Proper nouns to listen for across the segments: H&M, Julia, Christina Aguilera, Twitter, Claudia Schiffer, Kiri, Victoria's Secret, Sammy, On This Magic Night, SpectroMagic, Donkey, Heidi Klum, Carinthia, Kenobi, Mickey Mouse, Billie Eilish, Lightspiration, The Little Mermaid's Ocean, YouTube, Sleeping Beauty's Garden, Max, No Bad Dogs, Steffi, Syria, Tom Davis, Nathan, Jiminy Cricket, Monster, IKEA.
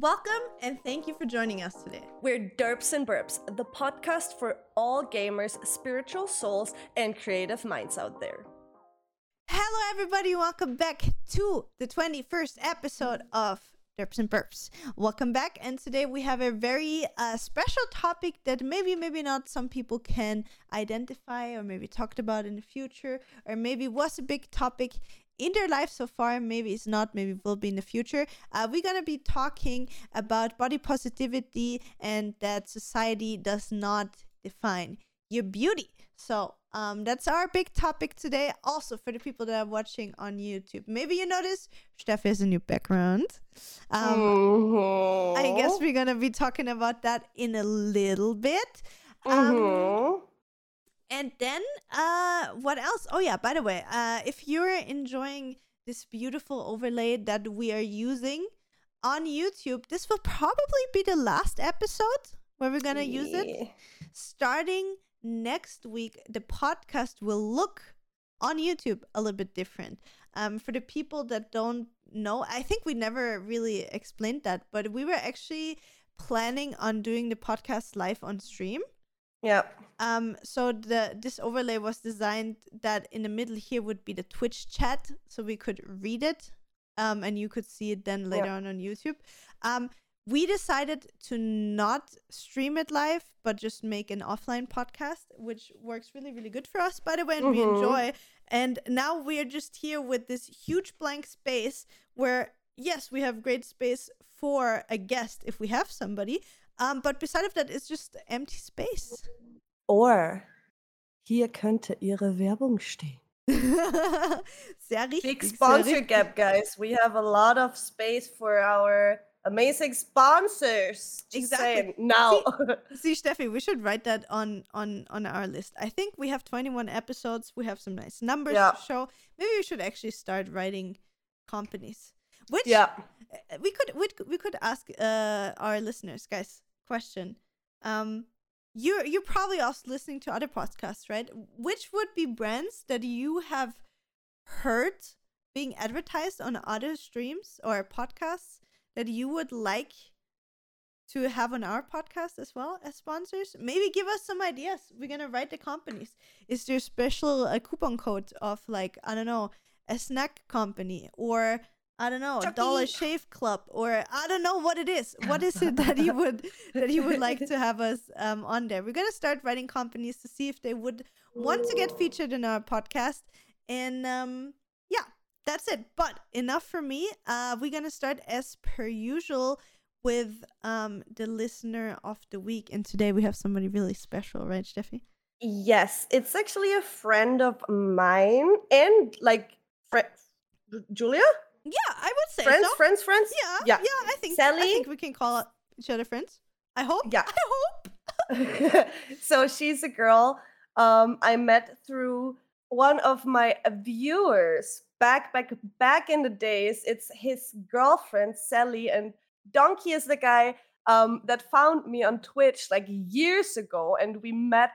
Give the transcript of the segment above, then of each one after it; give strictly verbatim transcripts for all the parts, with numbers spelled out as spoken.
Welcome and thank you for joining us today. We're Derps and Burps, the podcast for all gamers, spiritual souls, and creative minds out there. Hello everybody, welcome back to the twenty-first episode of Derps and Burps. Welcome back, and today we have a very uh, special topic that maybe, maybe not some people can identify, or maybe talked about in the future, or maybe was a big topic in their life so far, maybe it's not, maybe will be in the future. Uh, we're gonna be talking about body positivity and that society does not define your beauty. So um, that's our big topic today. Also for the people that are watching on YouTube, maybe you notice Steffi has a new background. Um, mm-hmm. I guess we're gonna be talking about that in a little bit. Um, mm-hmm. And then, uh, what else? Oh yeah, by the way, uh, if you're enjoying this beautiful overlay that we are using on YouTube, this will probably be the last episode where we're going to yeah. use it. Starting next week, the podcast will look on YouTube a little bit different. Um, for the people that don't know, I think we never really explained that, but we were actually planning on doing the podcast live on stream. Yep. Um, so the this overlay was designed that in the middle here would be the Twitch chat, so we could read it, um, and you could see it then later yep. on on YouTube. Um, we decided to not stream it live, but just make an offline podcast, which works really, really good for us, by the way, and mm-hmm. we enjoy. And now we are just here with this huge blank space where, yes, we have great space for a guest if we have somebody, Um, but beside of that, it's just empty space. Or, hier könnte ihre Werbung stehen. Sehr richtig. Big sponsor gap, guys. We have a lot of space for our amazing sponsors. Exactly. Now. See, see, Steffi, we should write that on, on, on our list. I think we have twenty-one episodes. We have some nice numbers yeah. to show. Maybe we should actually start writing companies. Which yeah. we could we, we could ask uh, our listeners, guys, question. Um, you're, you're probably also listening to other podcasts, right? Which would be brands that you have heard being advertised on other streams or podcasts that you would like to have on our podcast as well as sponsors? Maybe give us some ideas. We're going to write the companies. Is there special a coupon code of, like, I don't know, a snack company, or I don't know, Chucky. Dollar Shave Club, or I don't know what it is. What is it that you would that you would like to have us um, on there? We're gonna start writing companies to see if they would want to get featured in our podcast. And um, yeah, that's it. But enough for me. Uh, we're gonna start as per usual with um, the listener of the week. And today we have somebody really special, right, Steffi? Yes, it's actually a friend of mine, and like fr- Julia. Yeah, I would say friends, so. friends, friends. Yeah, yeah, yeah. I think Sally. I think we can call each other friends. I hope. Yeah, I hope. So she's a girl um, I met through one of my viewers back, back, back in the days. It's his girlfriend Sally, and Donkey is the guy um, that found me on Twitch like years ago, and we met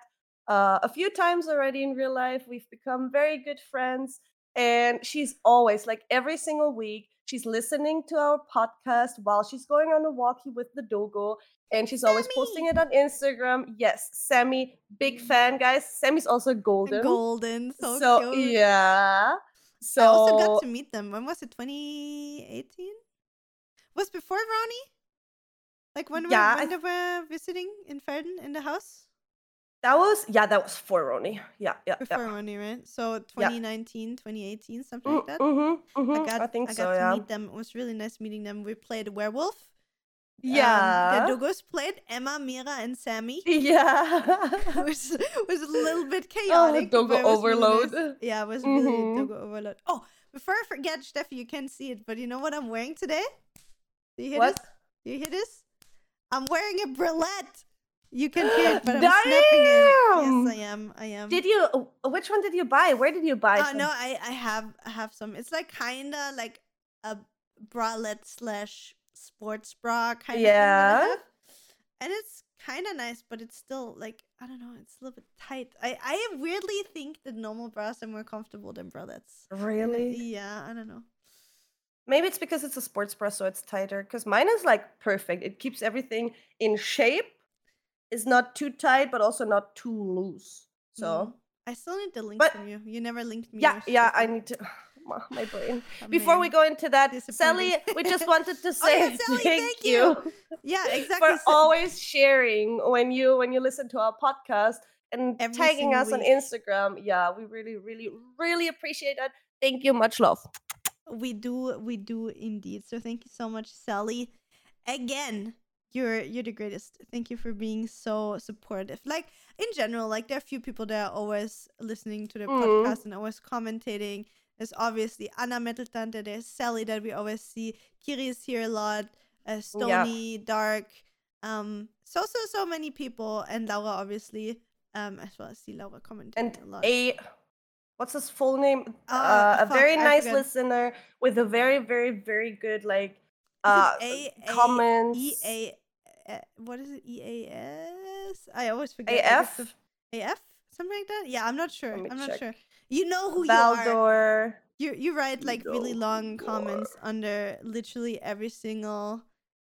uh, a few times already in real life. We've become very good friends. And she's always, like every single week, she's listening to our podcast while she's going on a walkie with the dogo. And she's Sammy. Always posting it on Instagram. Yes, Sammy, big fan, guys. Sammy's also golden. Golden, so, so cute. Yeah. So I also got to meet them. When was it, twenty eighteen? Was before Roni? Like when, yeah, we, when th- they were visiting in Felden in the house? That was, yeah, that was for Roni. Yeah, yeah, Before yeah. Roni, right? So twenty nineteen, yeah. twenty eighteen, something like that. Mm-hmm, mm-hmm. I got, I think I got so, to yeah. meet them. It was really nice meeting them. We played werewolf. Yeah. Um, the Dogos played Emma, Mira, and Sammy. Yeah. It was, was a little bit chaotic. Oh, Dogo overload. Really nice. Yeah, it was really mm-hmm. Dogo overload. Oh, before I forget, Steffi, you can't see it, but you know what I'm wearing today? Do you hear what? this? Do you hear this? I'm wearing a bralette. You can hear it, but I'm Damn! snapping it. Yes, I am. I am. Did you? Which one did you buy? Where did you buy? Oh uh, no, I, I have I have some. It's like kinda like a bralette slash sports bra kind yeah. of thing. Yeah. And it's kinda nice, but it's still like, I don't know. It's a little bit tight. I I weirdly think that normal bras are more comfortable than bralettes. Really? Yeah. I don't know. Maybe it's because it's a sports bra, so it's tighter. Because mine is like perfect. It keeps everything in shape. It's not too tight, but also not too loose. So mm. I still need the link but, from you. You never linked me. Yeah, yeah, I need to. My brain. Oh, before man. we go into that, Sally, we just wanted to say oh, yeah, Sally, thank, thank you. you. Yeah, exactly. For always sharing when you when you listen to our podcast and Every tagging us week. on Instagram. Yeah, we really, really, really appreciate that. Thank you. Much love. We do, we do indeed. So thank you so much, Sally. Again, you're you're the greatest. Thank you for being so supportive. Like in general, like there are few people that are always listening to the mm. podcast and always commentating. There's obviously Anna Metteltante, there's Sally that we always see. Kiri is here a lot. Uh, Stony, yeah. Dark. Um, so, so, so many people. And Laura, obviously. Um, as well as see Laura commenting a lot. And a, what's his full name? Uh, uh, a fuck, very nice listener with a very, very, very good, like, uh, a- comments. A- E- a- a- what is it? E A S? I always forget. A F? A F? Something like that? Yeah, I'm not sure. I'm not check. sure. You know who Bal-dor. you are. You you write like Bal-dor. really long comments under literally every single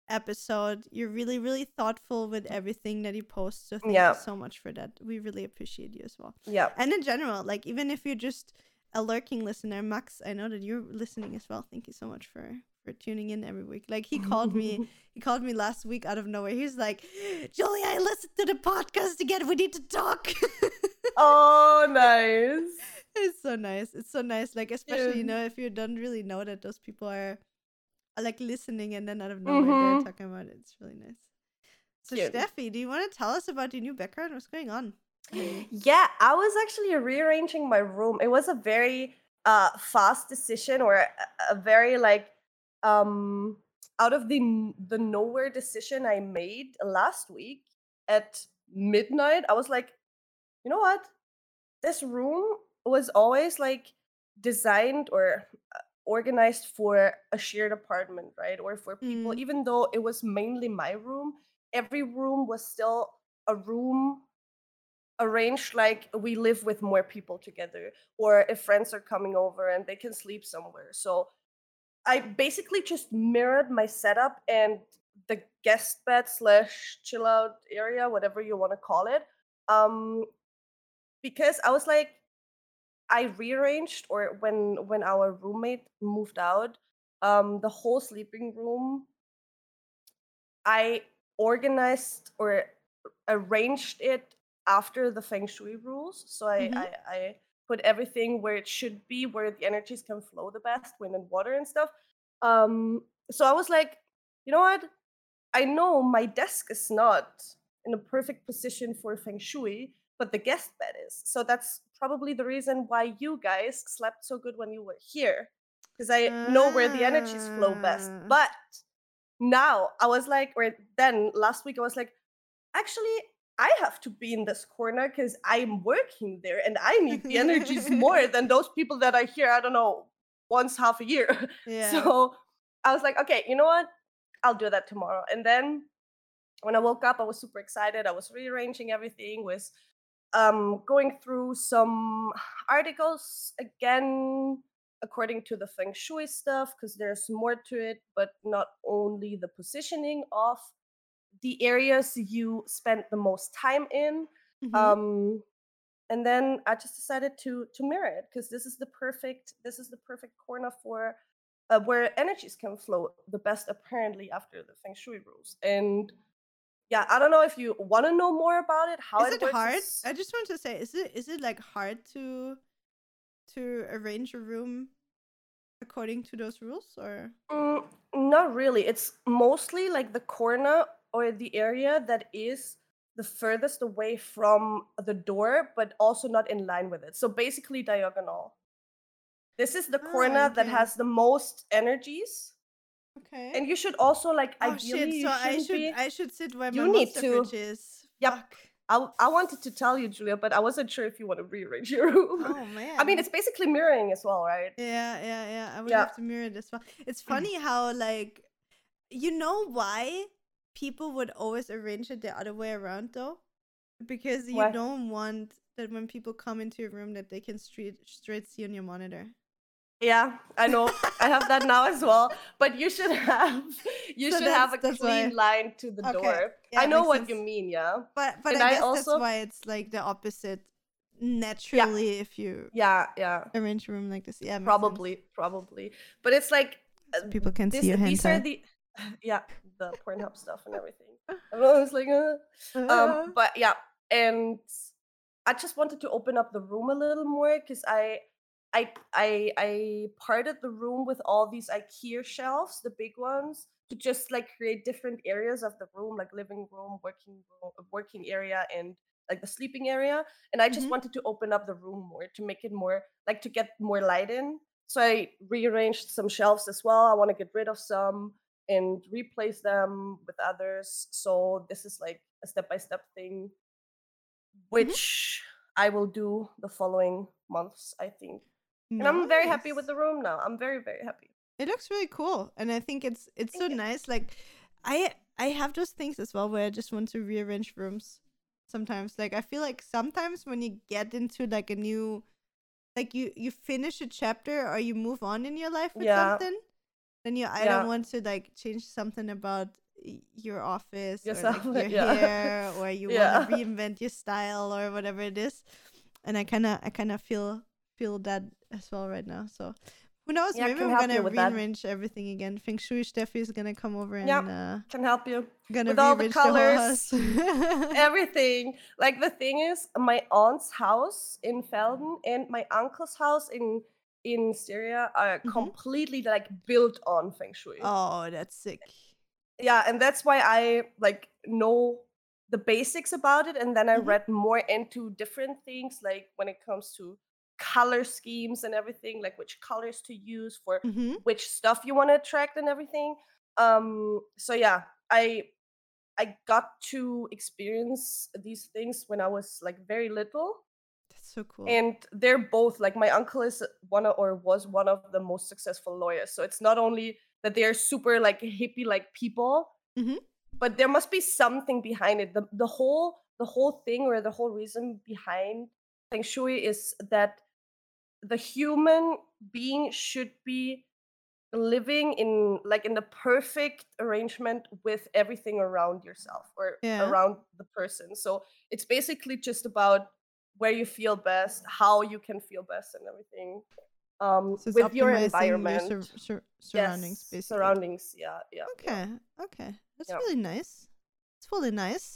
episode. You're really, really thoughtful with everything that you post. So thank yeah. you so much for that. We really appreciate you as well. Yeah. And in general, like even if you're just a lurking listener, Max, I know that you're listening as well. Thank you so much for, for tuning in every week. Like he called me, he called me last week out of nowhere. He's like, Julia, I listened to the podcast again. We need to talk. Oh, nice. It's so nice. It's so nice. Like, especially, yeah. you know, if you don't really know that those people are, are like listening and then out of nowhere mm-hmm. they're talking about it. It's really nice. So, yeah. Steffi, do you want to tell us about your new background? What's going on? Yeah, I was actually rearranging my room. It was a very uh, fast decision or a, a very like um, out of the the nowhere decision I made last week at midnight. I was like, you know what? This room was always like designed or organized for a shared apartment, right? Or for people, mm. even though it was mainly my room, every room was still a room arranged like we live with more people together, or if friends are coming over and they can sleep somewhere. So I basically just mirrored my setup and the guest bed slash chill out area, whatever you want to call it. Um, Because I was like, I rearranged, or when when our roommate moved out, um, the whole sleeping room, I organized or arranged it after the feng shui rules. So I, mm-hmm. I, I put everything where it should be, where the energies can flow the best, wind and water and stuff. Um, so I was like, you know what? I know my desk is not in a perfect position for feng shui, but the guest bed is. So that's probably the reason why you guys slept so good when you were here, because I ah. know where the energies flow best. But now I was like, or then last week I was like, actually, I have to be in this corner because I'm working there and I need the energies more than those people that are here, I don't know, once half a year. Yeah. So I was like, okay, you know what? I'll do that tomorrow. And then when I woke up, I was super excited. I was rearranging everything, was Um, going through some articles again, according to the feng shui stuff, because there's more to it, but not only the positioning of the areas you spend the most time in. Mm-hmm. Um, and then I just decided to to mirror it, because this is the perfect this is the perfect corner for uh, where energies can flow the best, apparently, after the feng shui rules. And yeah, I don't know if you want to know more about it. How is it, it works. hard? I just want to say, is it is it like hard to to arrange a room according to those rules, or? Mm, not really. It's mostly like the corner or the area that is the furthest away from the door, but also not in line with it. So basically diagonal. This is the oh, corner okay. that has the most energies. Okay. And you should also like oh, ideally. Shit. So you I should be, I should sit where you my need to. Is. Yep. Fuck. I I wanted to tell you, Julia, but I wasn't sure if you want to rearrange your room. Oh man. I mean, it's basically mirroring as well, right? Yeah, yeah, yeah. I would yeah. have to mirror it as well. It's funny how like, you know, why people would always arrange it the other way around though, because you what? don't want that when people come into your room that they can straight straight see on your monitor. Yeah, I know. I have that now as well. But you should have you so should have a clean why. line to the okay. door. Yeah, I know what sense. you mean, yeah. But but and I guess I also... that's why it's like the opposite naturally yeah. if you yeah yeah arrange a room like this. Yeah, probably sense. probably. But it's like so people can this, see your hands. These are the yeah the Pornhub stuff and everything. I was like, uh. um, but yeah, and I just wanted to open up the room a little more because I. I I I parted the room with all these IKEA shelves, the big ones, to just like create different areas of the room, like living room, working room, working area, and like the sleeping area. And I just mm-hmm. wanted to open up the room more to make it more like to get more light in. So I rearranged some shelves as well. I want to get rid of some and replace them with others. So this is like a step-by-step thing, which mm-hmm. I will do the following months, I think. Nice. And I'm very happy with the room now. I'm very, very happy. It looks really cool. And I think it's it's Thank so you. nice. Like, I I have those things as well where I just want to rearrange rooms sometimes. Like, I feel like sometimes when you get into, like, a new... Like, you, you finish a chapter or you move on in your life with yeah. something. Then you I yeah. don't want to, like, change something about your office Yourself. or, like, your yeah. hair or you yeah. want to reinvent your style or whatever it is. And I kind of I kind of feel... feel that as well right now, so who knows, yeah, maybe we're gonna rearrange that. everything again. Feng Shui Steffi is gonna come over and yep, uh can help you gonna with all the colors, the everything. Like, the thing is, my aunt's house in Felden and my uncle's house in in Syria are mm-hmm. completely like built on Feng Shui. Oh, that's sick. Yeah, and that's why I like know the basics about it, and then I mm-hmm. read more into different things, like when it comes to color schemes and everything, like which colors to use for mm-hmm. which stuff you want to attract and everything. Um so yeah, I I got to experience these things when I was like very little. That's so cool. And they're both like, my uncle is one of, or was one of the most successful lawyers. So it's not only that they are super like hippie like people, mm-hmm. but there must be something behind it. The the whole the whole thing or the whole reason behind Feng Shui is that the human being should be living in like in the perfect arrangement with everything around yourself or yeah. around the person. So it's basically just about where you feel best, how you can feel best, and everything um, so with your environment, your sur- sur- surroundings, yes, basically. surroundings. Yeah, yeah. Okay, yeah. okay, that's yeah. really nice. It's really nice.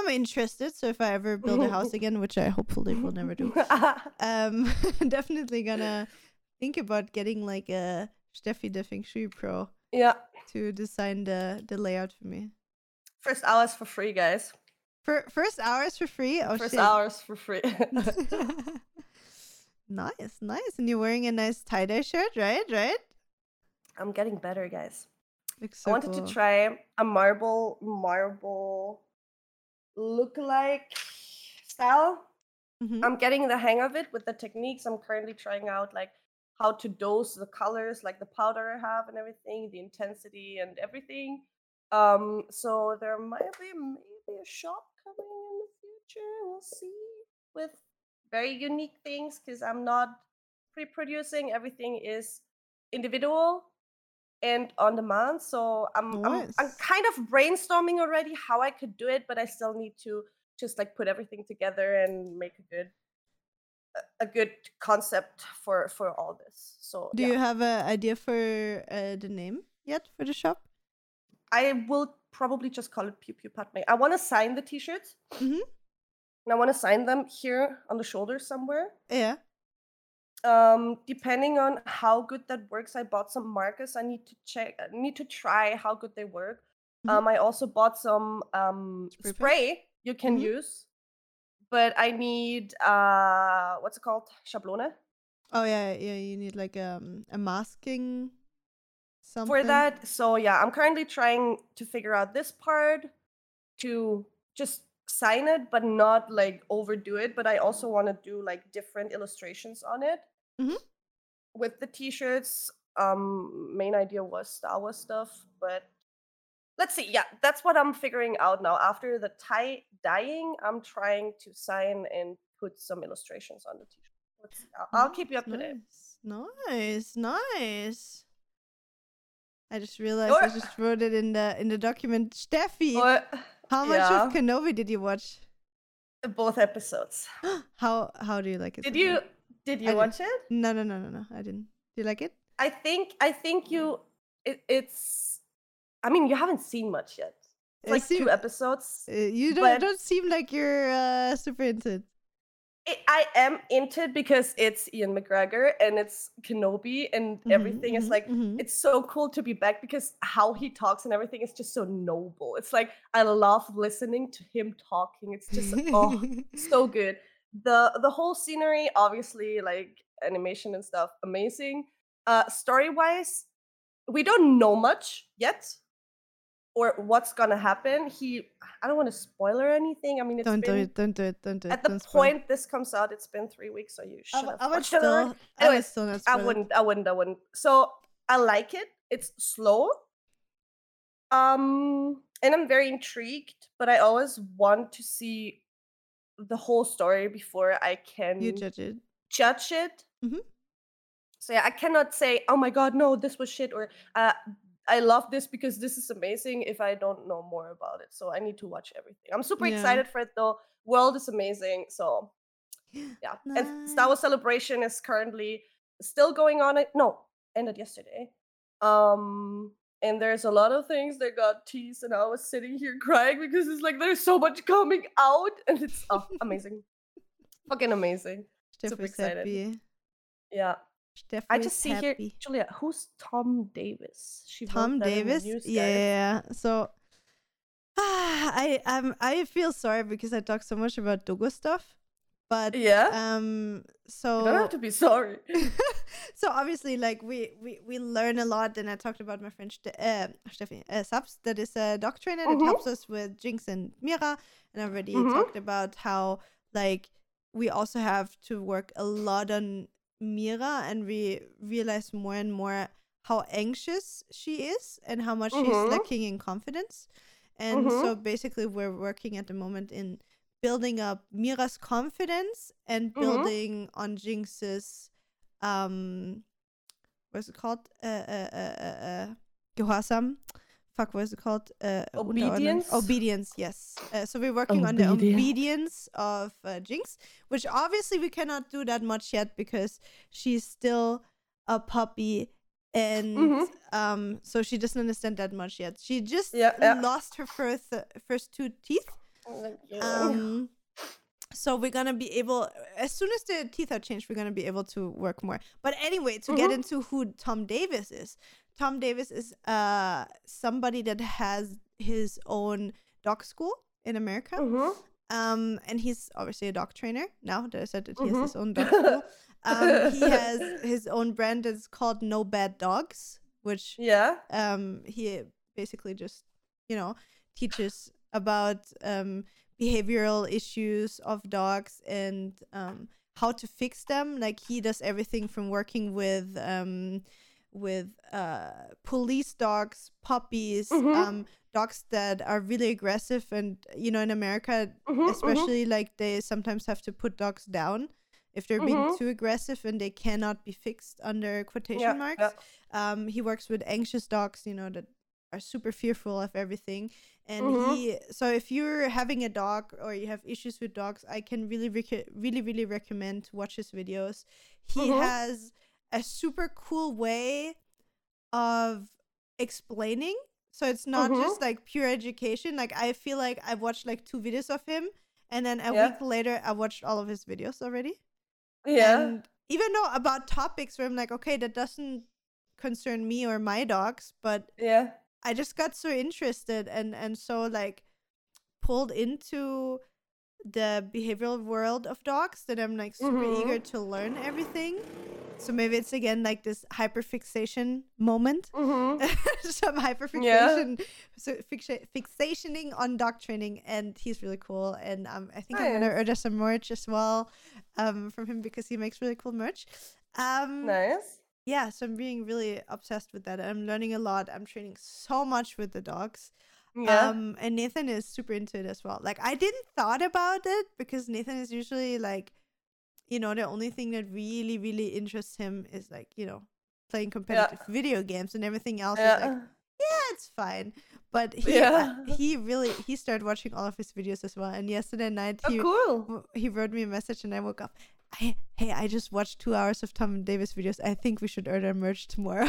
I'm interested, so if I ever build a house again, which I hopefully will never do, um, definitely gonna think about getting like a Steffi the Feng Shui Pro yeah. to design the, the layout for me. First hours for free, guys. For, first hours for free? Oh, first shit. hours for free. Nice, nice. And you're wearing a nice tie-dye shirt, right? Right? I'm getting better, guys. Looks so I wanted cool. to try a marble, marble... lookalike style. Mm-hmm. I'm getting the hang of it with the techniques. I'm currently trying out like how to dose the colors, like the powder I have and everything, the intensity and everything. Um, so there might be maybe a shop coming in the future. We'll see, with very unique things, because I'm not pre-producing. Everything is individual and on demand, so I'm, nice. I'm I'm kind of brainstorming already how I could do it, but I still need to just like put everything together and make a good a good concept for for all this. So do yeah. you have an idea for uh, the name yet for the shop? I will probably just call it Pew Pew Pat May. I want to sign the t-shirts, mm-hmm. and I want to sign them here on the shoulder somewhere. Yeah. Um, depending on how good that works, I bought some markers. I need to check. I need to try how good they work. Mm-hmm. Um, I also bought some um spray, spray you can mm-hmm. use, but I need uh, what's it called? Schablone. Oh yeah, yeah. You need like um a masking something for that. So yeah, I'm currently trying to figure out this part to just sign it, but not like overdo it. But I also want to do like different illustrations on it mm-hmm. with the t-shirts. Um main idea was Star Wars stuff, but let's see. Yeah, that's what I'm figuring out now. After the tie dyeing, I'm trying to sign and put some illustrations on the t-shirt. Let's see. I'll, I'll keep you up to date. Nice. Nice, nice. I just realized or, I just wrote it in the in the document. Steffi, or, how much yeah. of Kenobi did you watch? Both episodes. How how do you like it? Did you did you I watch didn't. it? No, no, no, no, no. I didn't. Do you like it? I think I think you. It, it's. I mean, you haven't seen much yet. It's like seemed, two episodes. You don't but... don't seem like you're uh, super into it. I am into it because it's Ian McGregor and it's Kenobi and mm-hmm, everything mm-hmm, is like, mm-hmm. it's so cool to be back because how he talks and everything is just so noble. It's like, I love listening to him talking. It's just, oh, so good. The the whole scenery, obviously, like animation and stuff, amazing. Uh, story-wise, we don't know much yet or what's going to happen. He, I don't want to spoiler anything. I mean, it's don't been... Don't do it, don't do it, don't do it. At the point this comes out, it's been three weeks, so you should have watched it. Anyway, I would still not spoil I wouldn't, I wouldn't, I wouldn't. So, I like it. It's slow. Um, and I'm very intrigued, but I always want to see the whole story before I can... You judge it. Judge it. Mm-hmm. So, yeah, I cannot say, oh my god, no, this was shit, or... uh. I love this because this is amazing if I don't know more about it. So I need to watch everything. I'm super yeah. excited for it though. World is amazing. So yeah. Nice. And Star Wars Celebration is currently still going on. No, ended yesterday. Um, and there's a lot of things that got teased and I was sitting here crying because it's like there's so much coming out and it's oh, amazing. Fucking amazing. Steph super excited. Happy. Yeah. Definitely I just see happy. Here, Julia, who's Tom Davis? She Tom Davis? Yeah. So ah, I um I feel sorry because I talk so much about Dogo stuff. But yeah. um so you don't have to be sorry. So obviously like we, we, we learn a lot and I talked about my friend Ste- uh, Steffi uh, Subs that is a dog trainer mm-hmm. that helps us with Jinx and Mira and I already mm-hmm. talked about how like we also have to work a lot on Mira and we realize more and more how anxious she is and how much mm-hmm. she's lacking in confidence and mm-hmm. so basically we're working at the moment in building up Mira's confidence and building mm-hmm. on Jinx's um what's it called uh uh uh uh gehorsam fuck what's it called uh obedience obedience yes uh, so we're working obedience. on the obedience of uh, Jinx, which obviously we cannot do that much yet because she's still a puppy and mm-hmm. um so she doesn't understand that much yet. She just yeah, yeah. lost her first uh, first two teeth um so we're gonna be able, as soon as the teeth are changed, we're gonna be able to work more. But anyway, to mm-hmm. get into who Tom Davis is, Tom Davis is uh, somebody that has his own dog school in America. Mm-hmm. Um, and he's obviously a dog trainer now that I said that mm-hmm. he has his own dog school. Um, he has his own brand that's called No Bad Dogs, which yeah. um, he basically just, you know, teaches about um, behavioral issues of dogs and um, how to fix them. Like he does everything from working with... Um, with uh police dogs, puppies, mm-hmm. um dogs that are really aggressive, and you know in America mm-hmm, especially mm-hmm. like they sometimes have to put dogs down if they're mm-hmm. being too aggressive and they cannot be fixed under quotation yeah, marks yeah. um he works with anxious dogs, you know, that are super fearful of everything and mm-hmm. he so if you're having a dog or you have issues with dogs, I can really rec- really really recommend to watch his videos. He mm-hmm. has a super cool way of explaining, so it's not mm-hmm. just like pure education. Like I feel like I've watched like two videos of him and then a yeah. week later I watched all of his videos already, yeah and even though about topics where I'm like, okay, that doesn't concern me or my dogs, but yeah I just got so interested and and so like pulled into the behavioral world of dogs that I'm like super mm-hmm. eager to learn everything. So maybe it's again like this hyperfixation moment, mm-hmm. some hyperfixation, yeah. so fixa- fixationing on dog training, and he's really cool. And um, I think nice. I'm gonna order some merch as well, um, from him because he makes really cool merch. Um, nice. Yeah, so I'm being really obsessed with that. I'm learning a lot. I'm training so much with the dogs. Yeah. Um, and Nathan is super into it as well. Like I didn't thought about it because Nathan is usually like you know, the only thing that really, really interests him is, like, you know, playing competitive yeah. video games, and everything else yeah. is like, yeah, it's fine. But he yeah. uh, he really, he started watching all of his videos as well. And yesterday night, he, oh, cool. he wrote me a message, and I woke up. I, hey, I just watched two hours of Tom Davis videos. I think we should order merch tomorrow.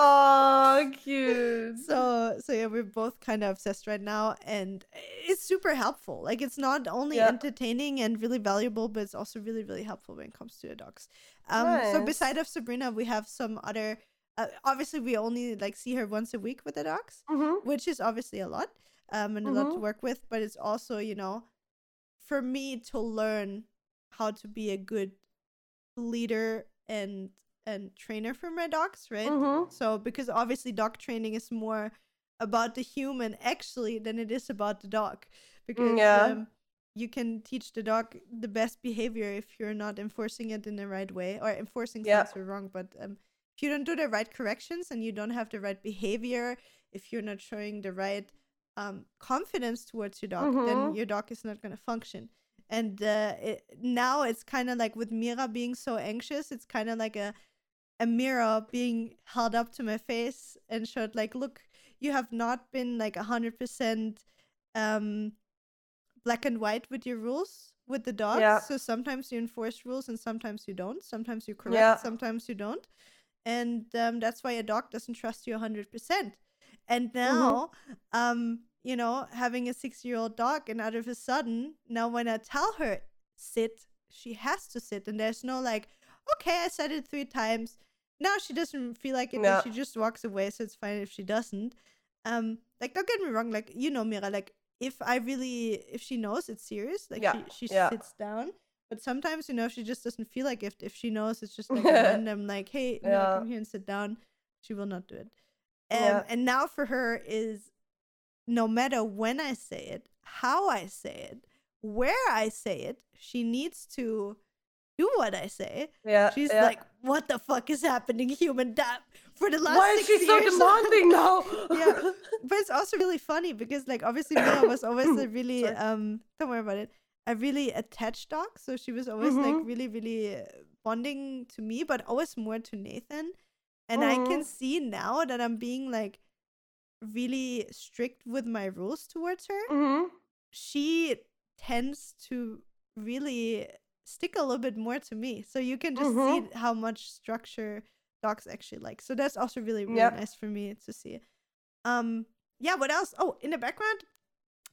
Oh, cute. So, so yeah, we're both kind of obsessed right now, and it's super helpful. Like, it's not only yeah. entertaining and really valuable, but it's also really, really helpful when it comes to the dogs. Um, nice. So beside of Sabrina, we have some other, uh, obviously we only like see her once a week with the dogs, mm-hmm. which is obviously a lot, um, and mm-hmm. a lot to work with, but it's also, you know, for me to learn how to be a good leader and and trainer for my dogs, right? Mm-hmm. So, because obviously dog training is more about the human actually than it is about the dog, because yeah. um, you can teach the dog the best behavior if you're not enforcing it in the right way, or enforcing yeah. things are wrong, but um, if you don't do the right corrections and you don't have the right behavior, if you're not showing the right um, confidence towards your dog, mm-hmm. then your dog is not going to function. And uh, it, now it's kind of like with Mira being so anxious, it's kind of like a a mirror being held up to my face and showed, like, look, you have not been like one hundred percent um, black and white with your rules with the dogs. Yeah. So sometimes you enforce rules and sometimes you don't. Sometimes you correct, yeah. sometimes you don't. And um, that's why a dog doesn't trust you one hundred percent. And now... Mm-hmm. Um, you know, having a six-year-old dog, and out of a sudden, now when I tell her sit, she has to sit, and there's no like, okay, I said it three times. Now she doesn't feel like it, no. and she just walks away, so it's fine if she doesn't. Um, like, don't get me wrong, like, you know, Mira, like, if I really, if she knows it's serious, like, yeah. she, she yeah. sits down. But sometimes, you know, if she just doesn't feel like it, if she knows it's just like a random, like, hey, yeah. no, come here and sit down, she will not do it. Um, yeah. And now for her is, no matter when I say it, how I say it, where I say it, she needs to do what I say. Yeah, she's yeah. like, what the fuck is happening, human? That for the last Why six is she years, so demanding now? Yeah, but it's also really funny because, like, obviously Mia was always a really, Sorry. um, don't worry about it, a really attached dog. So she was always mm-hmm. like really, really bonding to me, but always more to Nathan. And mm-hmm. I can see now that I'm being like, really strict with my rules towards her, mm-hmm. she tends to really stick a little bit more to me. So you can just mm-hmm. see how much structure dogs actually like. So that's also really, really yeah. nice for me to see. Um, yeah, what else? Oh, in the background.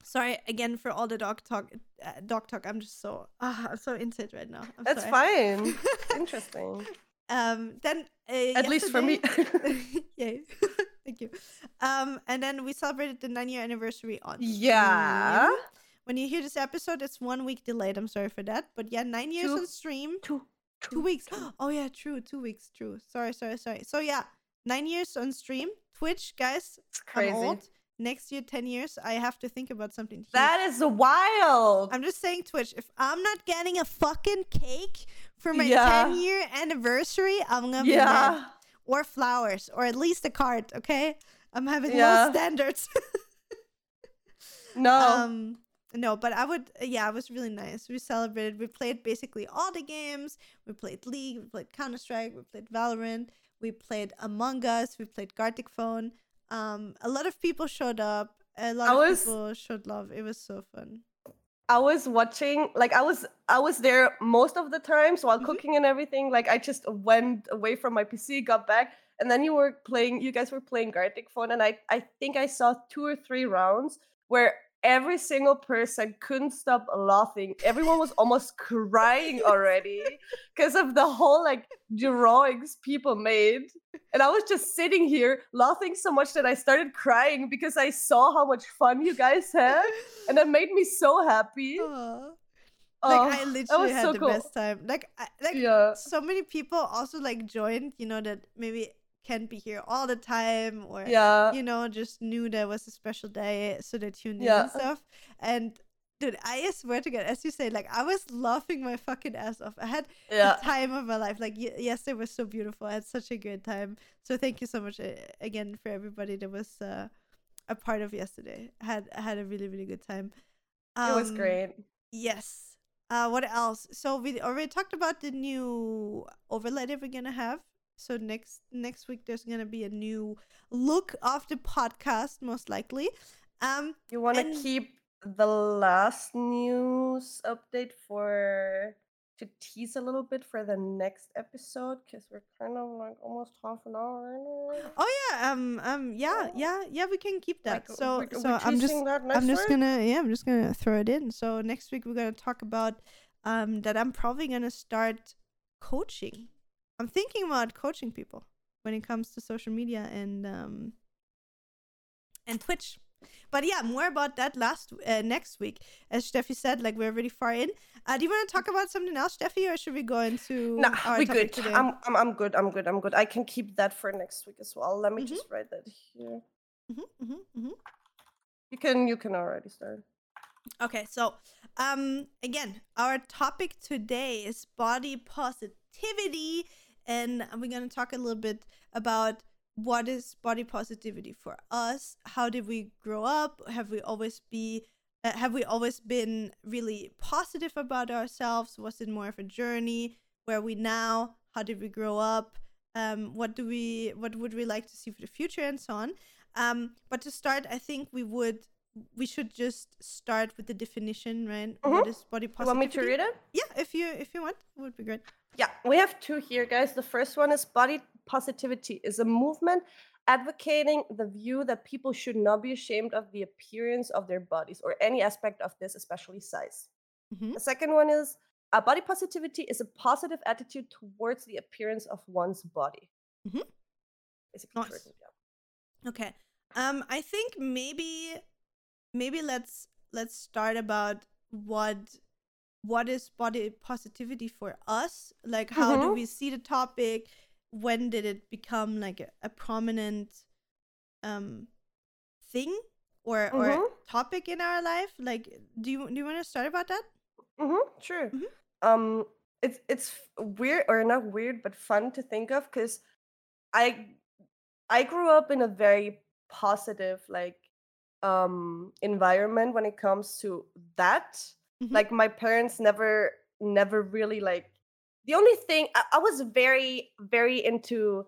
Sorry again for all the dog talk. Uh, dog talk. I'm just so uh, I'm so into it right now. I'm that's sorry. Fine. Interesting. Um. Then uh, at least for me. Yay. Thank you. Um, and then we celebrated the nine-year anniversary on. Yeah. Stream. When you hear this episode, it's one week delayed. I'm sorry for that. But yeah, nine years two, on stream. Two. Two, two weeks. Two. Oh, yeah, true. Two weeks. True. Sorry, sorry, sorry. So yeah, nine years on stream. Twitch, guys. It's crazy. I'm old. Next year, ten years. I have to think about something huge. That is wild. I'm just saying, Twitch, if I'm not getting a fucking cake for my yeah. ten-year anniversary, I'm going to yeah. be mad. Or flowers, or at least a card, okay? I'm having yeah. low standards. no. Um, no, but I would, yeah, it was really nice. We celebrated, we played basically all the games. We played League, we played Counter-Strike, we played Valorant, we played Among Us, we played Gartic Phone. Um, a lot of people showed up. A lot I of was, people showed love. It was so fun. I was watching, like, I was I was there most of the times while mm-hmm. cooking and everything. Like, I just went away from my P C, got back, and then you were playing, you guys were playing Gartic Phone, and I, I think I saw two or three rounds where every single person couldn't stop laughing. Everyone was almost crying already because of the whole, like, drawings people made. And I was just sitting here laughing so much that I started crying because I saw how much fun you guys had. And that made me so happy. Aww. Like, I literally had so the cool. best time. Like, I, like yeah. so many people also, like, joined, you know, that maybe can't be here all the time, or, yeah. you know, just knew there was a special day, so they tuned yeah. in and stuff. And, dude, I swear to God, as you say, like, I was laughing my fucking ass off. I had yeah. the time of my life. Like, y- yesterday was so beautiful. I had such a good time. So thank you so much, uh, again, for everybody that was uh, a part of yesterday. I had, I had a really, really good time. Um, it was great. Yes. Uh, what else? So we already talked about the new overlay that we're gonna have. So next next week there's gonna be a new look of the podcast, most likely. Um, you want to keep the last news update for to tease a little bit for the next episode, because we're kind of like almost half an hour in. Oh yeah, um, um, yeah, yeah, yeah. We can keep that. Like, so, we're, so we're I'm just, I'm just week? gonna, yeah, I'm just gonna throw it in. So next week we're gonna talk about, um, that I'm probably gonna start coaching. I'm thinking about coaching people when it comes to social media and um, and Twitch. But yeah, more about that last uh, next week. As Steffi said, like we're really far in. Uh, do you want to talk about something else, Steffi, or should we go into? No, nah, we good. Today? I'm, I'm, I'm good. I'm good. I'm good. I can keep that for next week as well. Let me mm-hmm. just write that here. Mm-hmm, mm-hmm, mm-hmm. You can, you can already start. Okay, so um, again, our topic today is body positivity, and we're gonna talk a little bit about. What is body positivity for us? How did we grow up? Have we always be uh, have we always been really positive about ourselves? Was it more of a journey? Where are we now? How did we grow up? Um, what do we what would we like to see for the future and so on? Um, but to start, I think we would we should just start with the definition, right? Mm-hmm. What is body positivity? You want me to read it? Yeah, if you if you want, it would be great. Yeah, we have two here, guys. The first one is body positivity is a movement advocating the view that people should not be ashamed of the appearance of their bodies or any aspect of this, especially size. Mm-hmm. The second one is uh, body positivity is a positive attitude towards the appearance of one's body. Mm-hmm. Basically, nice. Shortened, yeah. Okay. Um, I think maybe maybe let's let's start about what. What is body positivity for us? Like, how mm-hmm. do we see the topic? When did it become like a, a prominent um, thing or mm-hmm. or topic in our life? Like, do you do you want to start about that? Mm-hmm, sure. Mm-hmm. Um, it's it's weird or not weird, but fun to think of because I I grew up in a very positive like um, environment when it comes to that. Mm-hmm. Like my parents never, never really like the only thing I, I was very, very into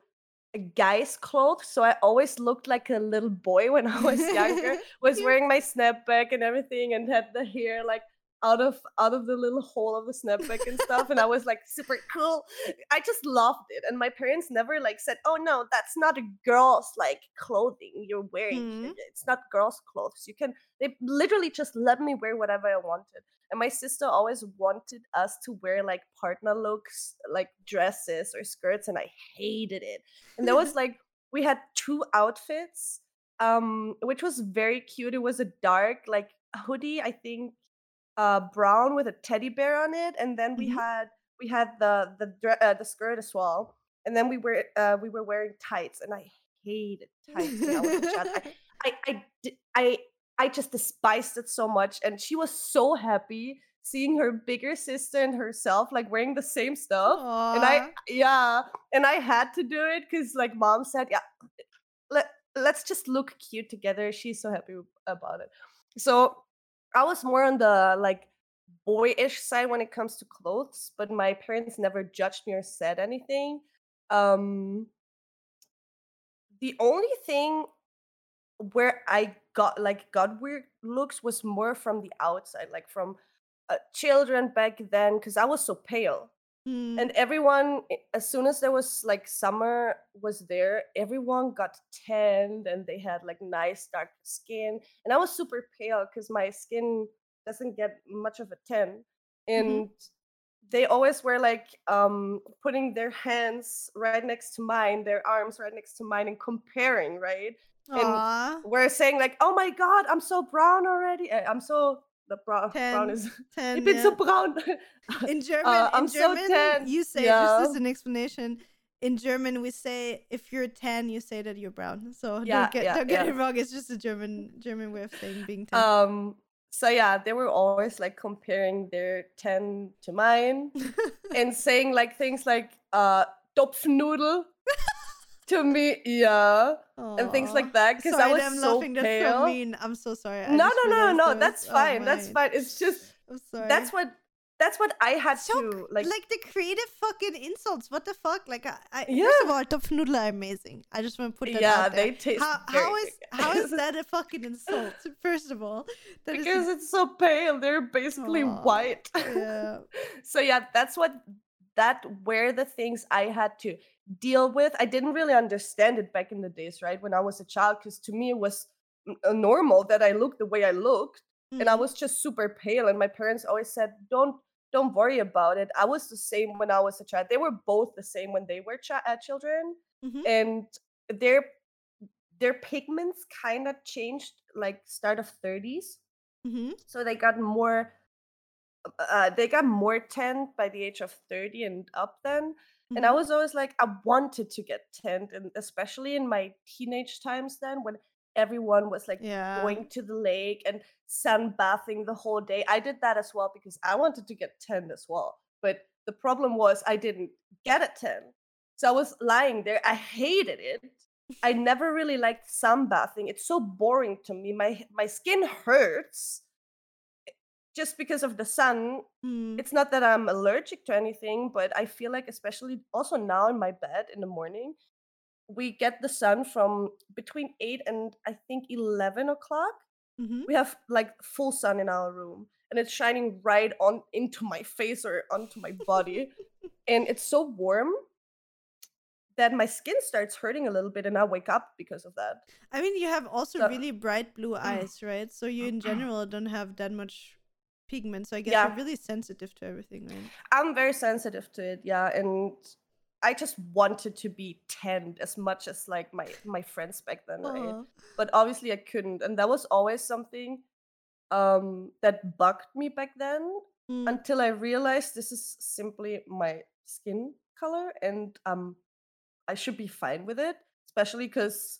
guys' clothes. So I always looked like a little boy when I was younger, was wearing my snapback and everything and had the hair like out of, out of the little hole of the snapback and stuff. And I was like super cool. I just loved it. And my parents never like said, oh no, that's not a girl's like clothing you're wearing. Mm-hmm. It's not girls' clothes. You can, they literally just let me wear whatever I wanted. And my sister always wanted us to wear like partner looks, like dresses or skirts. And I hated it. And there was like, we had two outfits, um, which was very cute. It was a dark like hoodie, I think, uh, brown with a teddy bear on it. And then we mm-hmm. had, we had the, the, dre- uh, the skirt as well. And then we were, uh, we were wearing tights and I hated tights. When I was a child. I, I, I, di- I I just despised it so much. And she was so happy seeing her bigger sister and herself like wearing the same stuff. Aww. And I, yeah. And I had to do it because like mom said, yeah, let, let's just look cute together. She's so happy about it. So I was more on the like boyish side when it comes to clothes, but my parents never judged me or said anything. Um, the only thing where I got like got weird looks was more from the outside, like from uh, children back then, because I was so pale. Mm. And everyone, as soon as there was like summer was there, everyone got tanned and they had like nice dark skin. And I was super pale because my skin doesn't get much of a tan. And mm-hmm. they always were like um, putting their hands right next to mine, their arms right next to mine and comparing, right? And aww. We're saying like, oh my God, I'm so brown already. I'm so, the brown, ten, brown is, ten, ich bin yeah. so brown. In German, uh, in I'm German, so tan. You say, yeah. This is an explanation. In German, we say, if you're tan, you say that you're brown. So yeah, don't get, yeah, don't get yeah. it wrong. It's just a German German way of saying being tan. Um, so yeah, they were always like comparing their tan to mine and saying like things like uh, Topfnudel. To me, yeah, aww. And things like that, because I was I'm so laughing. Pale. That's so mean. I'm so sorry. I no, no, no, no, that's fine. That's fine. It's just, I'm sorry. That's what that's what I had so, to like. Like the creative fucking insults. What the fuck? Like I, I yeah. First of all, Topfnudel are amazing. I just want to put that yeah, out there. Yeah, they taste how, very how is good. How is that a fucking insult? First of all, that because is... it's so pale. They're basically Aww, white. Yeah. So yeah, that's what that were the things I had to deal with. I didn't really understand it back in the days, right? When I was a child, because to me it was normal that I looked the way I looked. Mm-hmm. And I was just super pale. And my parents always said, don't don't worry about it. I was the same when I was a child. They were both the same when they were chi- uh, children. Mm-hmm. And their their pigments kind of changed, like start of thirties. Mm-hmm. So they got more uh, they got more tanned by the age of thirty and up then. Mm-hmm. And I was always like, I wanted to get tanned. And especially in my teenage times then, when everyone was like yeah. going to the lake and sunbathing the whole day. I did that as well because I wanted to get tanned as well. But the problem was I didn't get a tan. So I was lying there. I hated it. I never really liked sunbathing. It's so boring to me. My my skin hurts just because of the sun. Mm. It's not that I'm allergic to anything, but I feel like, especially also now in my bed in the morning, we get the sun from between eight and I think eleven o'clock. Mm-hmm. We have like full sun in our room and it's shining right on into my face or onto my body. And it's so warm that my skin starts hurting a little bit and I wake up because of that. I mean, you have also so, really bright blue eyes, right? So you in general don't have that much pigment. So I guess yeah. you're really sensitive to everything, right? I'm very sensitive to it. Yeah. And I just wanted to be tanned as much as like my, my friends back then, right? Uh-huh. But obviously I couldn't. And that was always something um, that bugged me back then mm. until I realized this is simply my skin color and um, I should be fine with it, especially because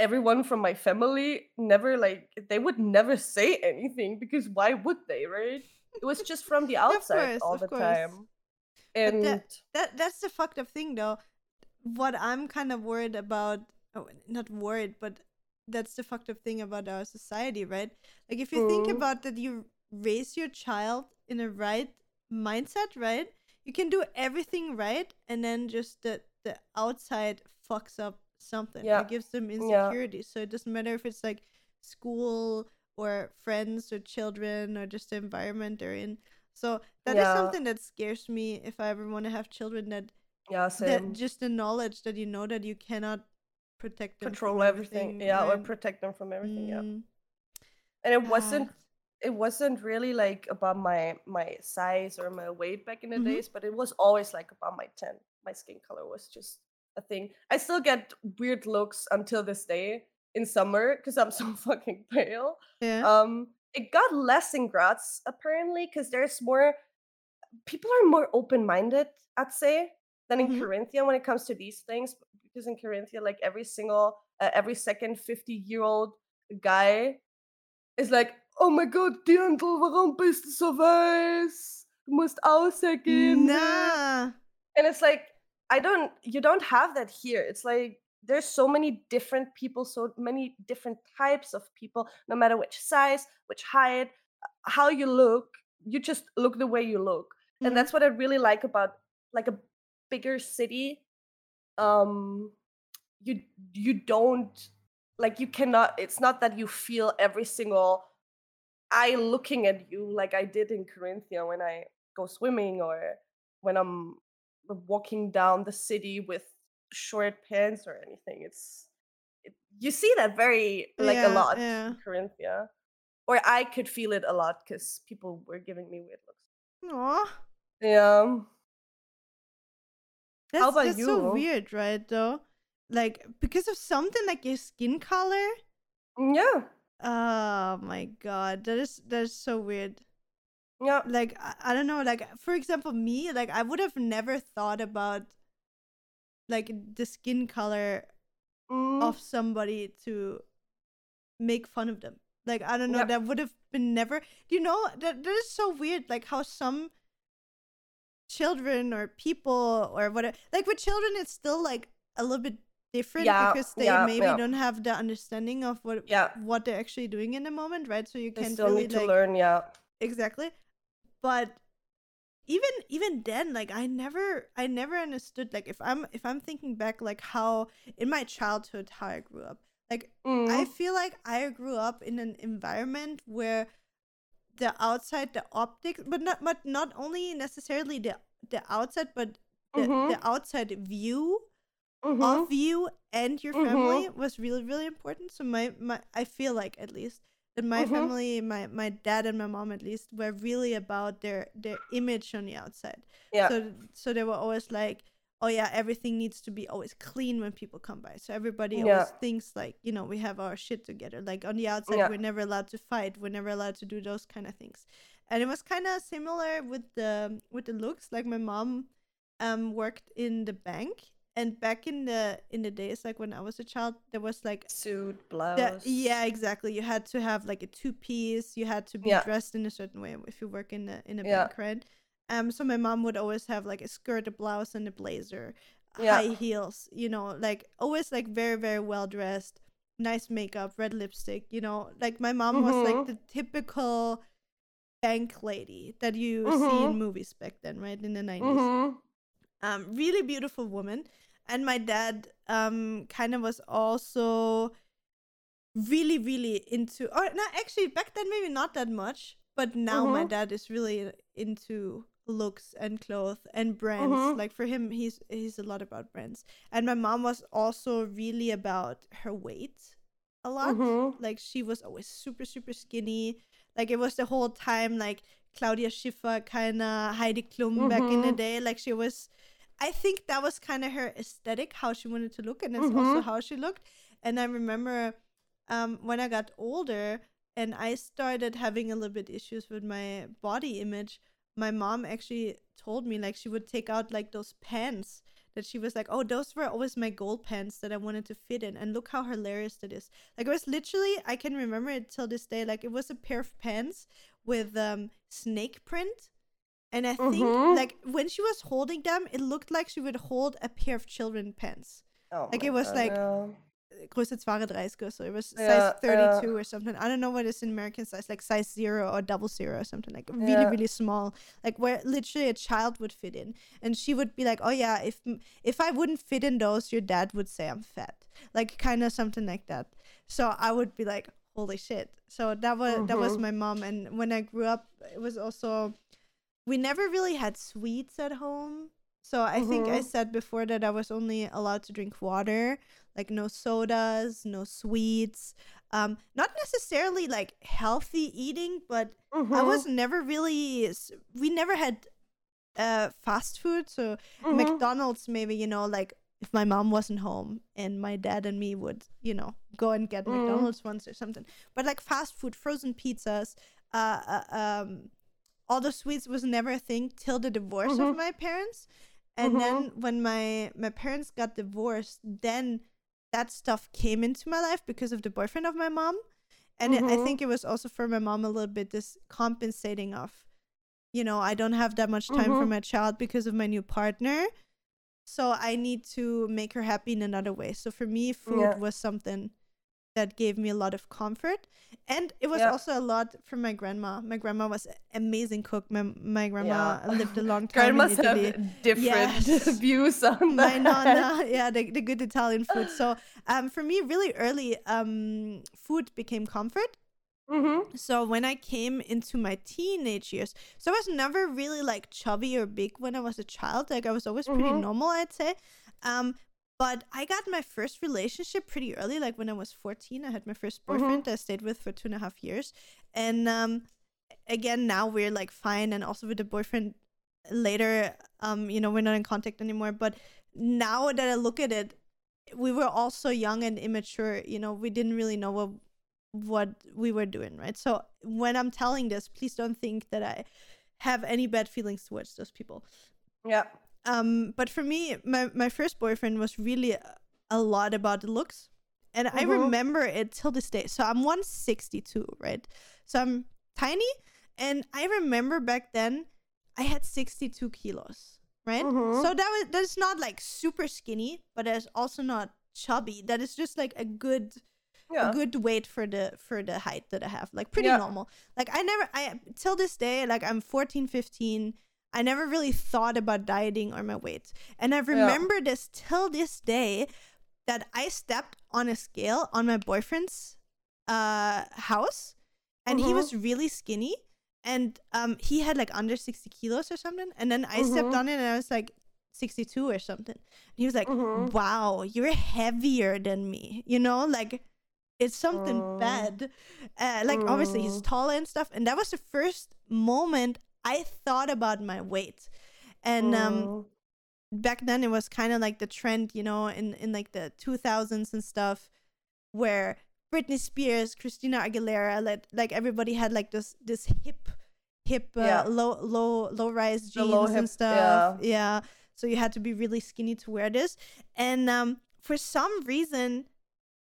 everyone from my family never like, they would never say anything because why would they, right? It was just from the outside of course, all of the course. time. And that, that that's the fucked up thing though. What I'm kind of worried about, oh, not worried, but that's the fucked up thing about our society, right? Like if you mm. think about that, you raise your child in a right mindset, right? You can do everything right, and then just the, the outside fucks up something. Yeah. It gives them insecurity. Yeah. So it doesn't matter if it's like school or friends or children or just the environment they're in. So that yeah. is something that scares me if I ever want to have children, that, yeah, that just the knowledge that you know that you cannot protect them control from everything, everything yeah right? or protect them from everything mm. yeah and it God. wasn't it wasn't really like about my my size or my weight back in the mm-hmm. days, but it was always like about my tan. My skin color was just a thing. I still get weird looks until this day in summer because I'm so fucking pale. yeah um It got less in Graz, apparently, because there's more... People are more open-minded, I'd say, than in mm-hmm. Carinthia when it comes to these things. Because in Carinthia, like, every single... Uh, every second fifty-year-old guy is like, oh my God, Dirndl, warum bist du so weiß? Du musst ausgehen. Nah. And it's like, I don't... You don't have that here. It's like... There's so many different people, so many different types of people, no matter which size, which height, how you look, you just look the way you look. Mm-hmm. And that's what I really like about like a bigger city. Um, you you don't, like you cannot, it's not that you feel every single eye looking at you like I did in Carinthia when I go swimming or when I'm walking down the city with short pants or anything. It's it, you see that very like yeah, a lot yeah. in Carinthia, or I could feel it a lot because people were giving me weird looks. Aww. Yeah. That's, How about that's you? so weird, right? Though, like because of something like your skin color. Yeah. Oh my God, that is that is so weird. Yeah. Like I, I don't know. Like for example, me. Like I would have never thought about. Like the skin color mm. of somebody to make fun of them. Like, I don't know, yep. that would have been never, you know, that, that is so weird. Like how some children or people or whatever, like with children, it's still like a little bit different yeah, because they yeah, maybe yeah. don't have the understanding of what yeah. what they're actually doing in the moment, right? So you they can't still really need to like, learn, yeah. Exactly. But even even then, like I never I never understood, like if I'm if I'm thinking back, like how in my childhood how I grew up, like mm. I feel like I grew up in an environment where the outside, the optics, but not but not only necessarily the the outside, but the, mm-hmm. the outside view mm-hmm. of you and your mm-hmm. family was really really important. So my, my I feel like at least that my mm-hmm. family, my, my dad and my mom at least, were really about their their image on the outside. Yeah. So so they were always like, oh yeah, everything needs to be always clean when people come by. So everybody yeah. always thinks like, you know, we have our shit together. Like on the outside, yeah. we're never allowed to fight. We're never allowed to do those kind of things. And it was kind of similar with the with the looks. Like my mom um worked in the bank. And back in the in the days, like when I was a child, there was like suit, blouse. The, yeah, exactly. You had to have like a two piece. You had to be yeah. dressed in a certain way if you work in the in a yeah. bank, right? Um, so my mom would always have like a skirt, a blouse, and a blazer, yeah. high heels. You know, like always like very very well dressed, nice makeup, red lipstick. You know, like my mom mm-hmm. was like the typical bank lady that you mm-hmm. see in movies back then, right? In the nineties. Mm-hmm. Um, really beautiful woman. And my dad um, kind of was also really, really into... Or no, actually, back then, maybe not that much. But now mm-hmm. my dad is really into looks and clothes and brands. Mm-hmm. Like, for him, he's he's a lot about brands. And my mom was also really about her weight a lot. Mm-hmm. Like, she was always super, super skinny. Like, it was the whole time, like, Claudia Schiffer, kind of Heidi Klum mm-hmm. back in the day. Like, she was... I think that was kind of her aesthetic, how she wanted to look, and that's mm-hmm. also how she looked. And I remember um, when I got older and I started having a little bit issues with my body image, my mom actually told me, like, she would take out, like, those pants that she was like, oh, those were always my goal pants that I wanted to fit in. And look how hilarious that is. Like, it was literally, I can remember it till this day, like, it was a pair of pants with um, snake print. And I think, mm-hmm. like, when she was holding them, it looked like she would hold a pair of children's pants. Oh like, it was, God, like, yeah. Größe zweiunddreißig or so. It was yeah, size thirty-two yeah. or something. I don't know what is in American size, like size zero or double zero or something. Like, really, yeah. really small. Like, where literally a child would fit in. And she would be like, oh, yeah, if if I wouldn't fit in those, your dad would say I'm fat. Like, kind of something like that. So I would be like, holy shit. So that was, mm-hmm. that was my mom. And when I grew up, it was also... We never really had sweets at home. So I mm-hmm. think I said before that I was only allowed to drink water, like no sodas, no sweets. Um, not necessarily like healthy eating, but mm-hmm. I was never really, we never had uh, fast food. So mm-hmm. McDonald's maybe, you know, like if my mom wasn't home and my dad and me would, you know, go and get mm-hmm. McDonald's once or something. But like fast food, frozen pizzas, uh, uh um, all the sweets was never a thing till the divorce mm-hmm. of my parents. And mm-hmm. then when my, my parents got divorced, then that stuff came into my life because of the boyfriend of my mom. And mm-hmm. it, I think it was also for my mom a little bit this compensating of, you know, I don't have that much time mm-hmm. for my child because of my new partner. So I need to make her happy in another way. So for me, food yeah. was something that gave me a lot of comfort, and it was yeah. also a lot from my grandma. My grandma was an amazing cook. My my grandma yeah. lived a long time. Grandmas in Italy. Have different yes. views on that. My nonna, yeah, the, the good Italian food. So, um, for me, really early, um, food became comfort. Mm-hmm. So when I came into my teenage years, so I was never really like chubby or big when I was a child. Like I was always mm-hmm. pretty normal, I'd say. Um. But I got my first relationship pretty early, like when I was fourteen. I had my first boyfriend mm-hmm. I stayed with for two and a half years. And um, again, now we're like fine. And also with the boyfriend later, um, you know, we're not in contact anymore. But now that I look at it, we were all so young and immature. You know, we didn't really know what what we were doing, right? So when I'm telling this, please don't think that I have any bad feelings towards those people. Yeah. Um, but for me, my, my first boyfriend was really a, a lot about the looks. And mm-hmm. I remember it till this day. So I'm one sixty-two, right? So I'm tiny. And I remember back then I had sixty-two kilos, right? Mm-hmm. So that was that's not like super skinny, but that's also not chubby. That is just like a good... Yeah. A good weight for the for the height that I have. Like pretty yeah. normal. Like I never... I till this day, like I'm fourteen, fifteen... I never really thought about dieting or my weight. And I remember yeah. this till this day, that I stepped on a scale on my boyfriend's uh, house, and mm-hmm. he was really skinny, and um, he had like under sixty kilos or something. And then I mm-hmm. stepped on it and I was like sixty-two or something. And he was like, mm-hmm. wow, you're heavier than me. You know, like it's something mm. bad. Uh, like mm. obviously he's taller and stuff. And that was the first moment I thought about my weight. And mm. um, back then it was kind of like the trend, you know, in, in like the two thousands and stuff, where Britney Spears, Christina Aguilera, like like everybody had like this this hip hip uh, yeah. low low low rise jeans low hip, and stuff. Yeah. yeah. So you had to be really skinny to wear this. And um, for some reason,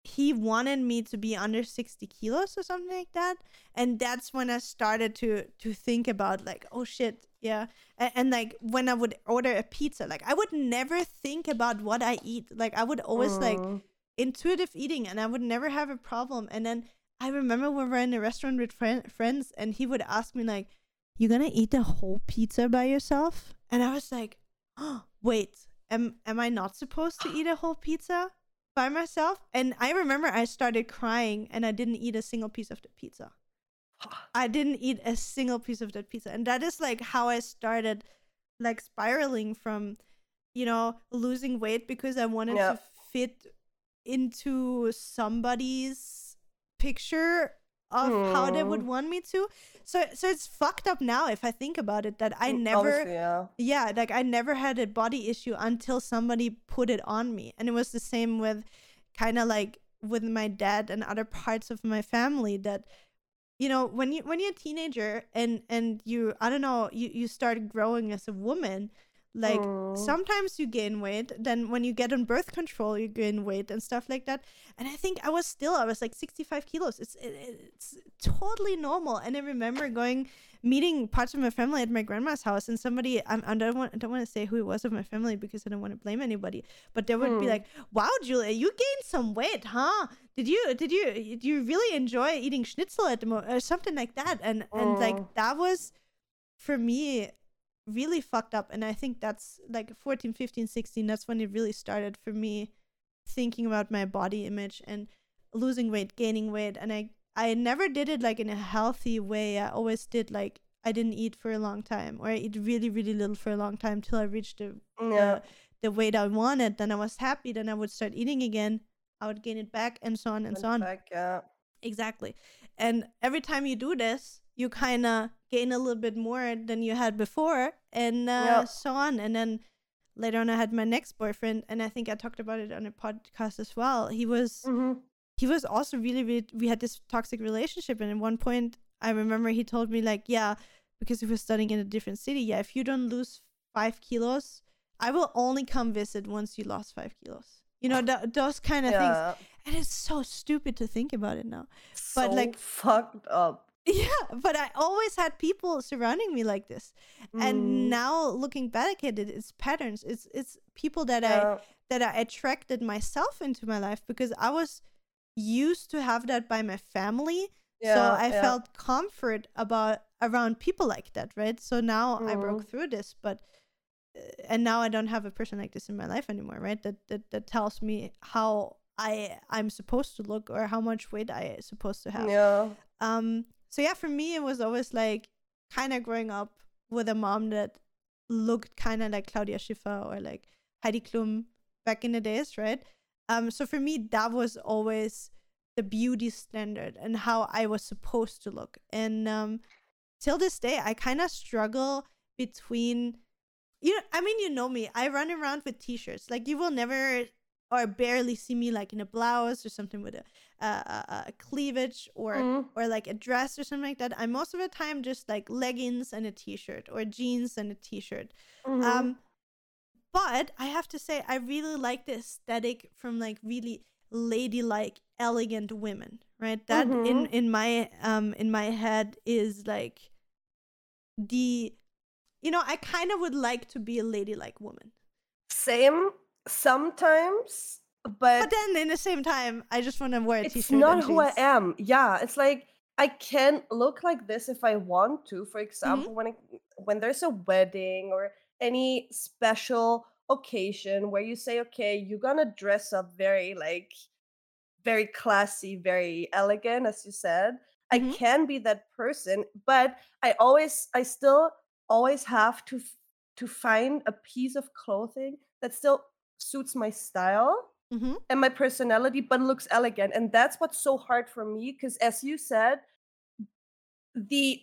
he wanted me to be under sixty kilos or something like that. And that's when I started to to think about like, oh shit, yeah. And, and like when I would order a pizza, like I would never think about what I eat. Like I would always mm. like intuitive eating, and I would never have a problem. And then I remember when we were in a restaurant with friend, friends and he would ask me like, you're gonna eat the whole pizza by yourself? And I was like, oh, wait, am am I not supposed to eat a whole pizza by myself? And I remember I started crying, and I didn't eat a single piece of the pizza. I didn't eat a single piece of that pizza. And that is like how I started like spiraling from, you know, losing weight because I wanted yeah. to fit into somebody's picture of mm. how they would want me to. So so it's fucked up now if I think about it, that I never Obviously, yeah. yeah, like I never had a body issue until somebody put it on me. And it was the same with kind of like with my dad and other parts of my family, that, you know, when you when you're a teenager and and you I don't know, you, you start growing as a woman, like mm. sometimes you gain weight, then when you get on birth control you gain weight and stuff like that. And I think I was still I was like sixty-five kilos. It's it, it's totally normal. And I remember going meeting parts of my family at my grandma's house, and somebody I, I don't want I don't want to say who it was of my family because I don't want to blame anybody, but they would mm. be like, wow, Julia, you gained some weight, huh? Did you did you did you really enjoy eating schnitzel at the moment or something like that? And mm. and like that was for me really fucked up. And I think that's like fourteen, fifteen, sixteen, that's when it really started for me thinking about my body image and losing weight, gaining weight. And I I never did it like in a healthy way. I always did like I didn't eat for a long time, or I eat really really little for a long time till I reached the yeah. the, the weight I wanted. Then I was happy, then I would start eating again, I would gain it back, and so on and, and so on back, yeah. Exactly. And every time you do this, you kind of gain a little bit more than you had before, and uh, yep. so on. And then later on, I had my next boyfriend, and I think I talked about it on a podcast as well. He was mm-hmm. he was also really, really, we had this toxic relationship. And at one point, I remember he told me like, yeah, because he was studying in a different city. Yeah, if you don't lose five kilos, I will only come visit once you lost five kilos. You know, th- those kind of yeah. things. And it's so stupid to think about it now. So but like fucked up. Yeah, but I always had people surrounding me like this. Mm. And now looking back at it, it's patterns. It's it's people that yeah. I that I attracted myself into my life, because I was used to have that by my family. Yeah, so I yeah. felt comfort about around people like that, right? So now mm. I broke through this, but and now I don't have a person like this in my life anymore, right? That that, that tells me how I I'm supposed to look, or how much weight I am supposed to have. Yeah. Um So yeah, for me, it was always like kind of growing up with a mom that looked kind of like Claudia Schiffer or like Heidi Klum back in the days, right? Um, so for me, that was always the beauty standard and how I was supposed to look. And um, till this day, I kind of struggle between, you know, I mean, you know me, I run around with t-shirts. Like you will never or barely see me like in a blouse or something with a, uh, a, a cleavage or mm. or like a dress or something like that. I'm most of the time just like leggings and a t-shirt, or jeans and a t-shirt. Mm-hmm. Um, but I have to say, I really like the aesthetic from like really ladylike, elegant women, right? That mm-hmm. in in my um in my head is like the, you know, I kind of would like to be a ladylike woman. Same. Sometimes, but but then in the same time, I just want to wear a t-shirt. It's not who I am. Yeah, it's like I can look like this if I want to. For example, mm-hmm. when it, when there's a wedding or any special occasion where you say, okay, you're gonna dress up very like very classy, very elegant, as you said. Mm-hmm. I can be that person, but I always, I still always have to f- to find a piece of clothing that still suits my style. Mm-hmm. And my personality, but looks elegant. And that's what's so hard for me, because as you said, the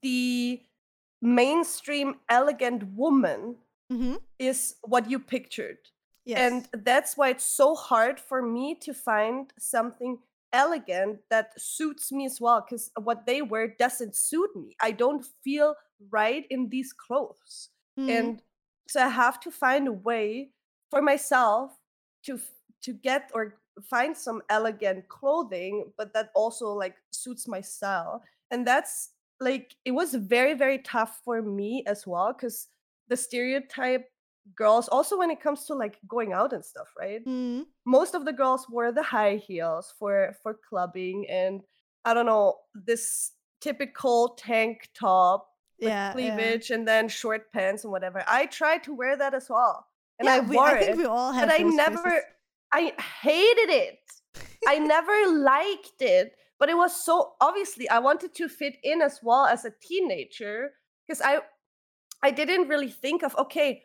the mainstream elegant woman mm-hmm. is what you pictured. Yes. And that's why it's so hard for me to find something elegant that suits me as well, because what they wear doesn't suit me. I don't feel right in these clothes. Mm-hmm. And so I have to find a way for myself to to get or find some elegant clothing, but that also like suits my style. And that's like, it was very, very tough for me as well, because the stereotype girls, also when it comes to like going out and stuff, right? Mm-hmm. Most of the girls wore the high heels for, for clubbing and I don't know, this typical tank top with yeah, cleavage yeah. and then short pants and whatever. I tried to wear that as well. And yeah, I wore we, I think it, we all had but I never, faces. I hated it. I never liked it, but it was so, obviously, I wanted to fit in as well as a teenager, because I I didn't really think of, okay,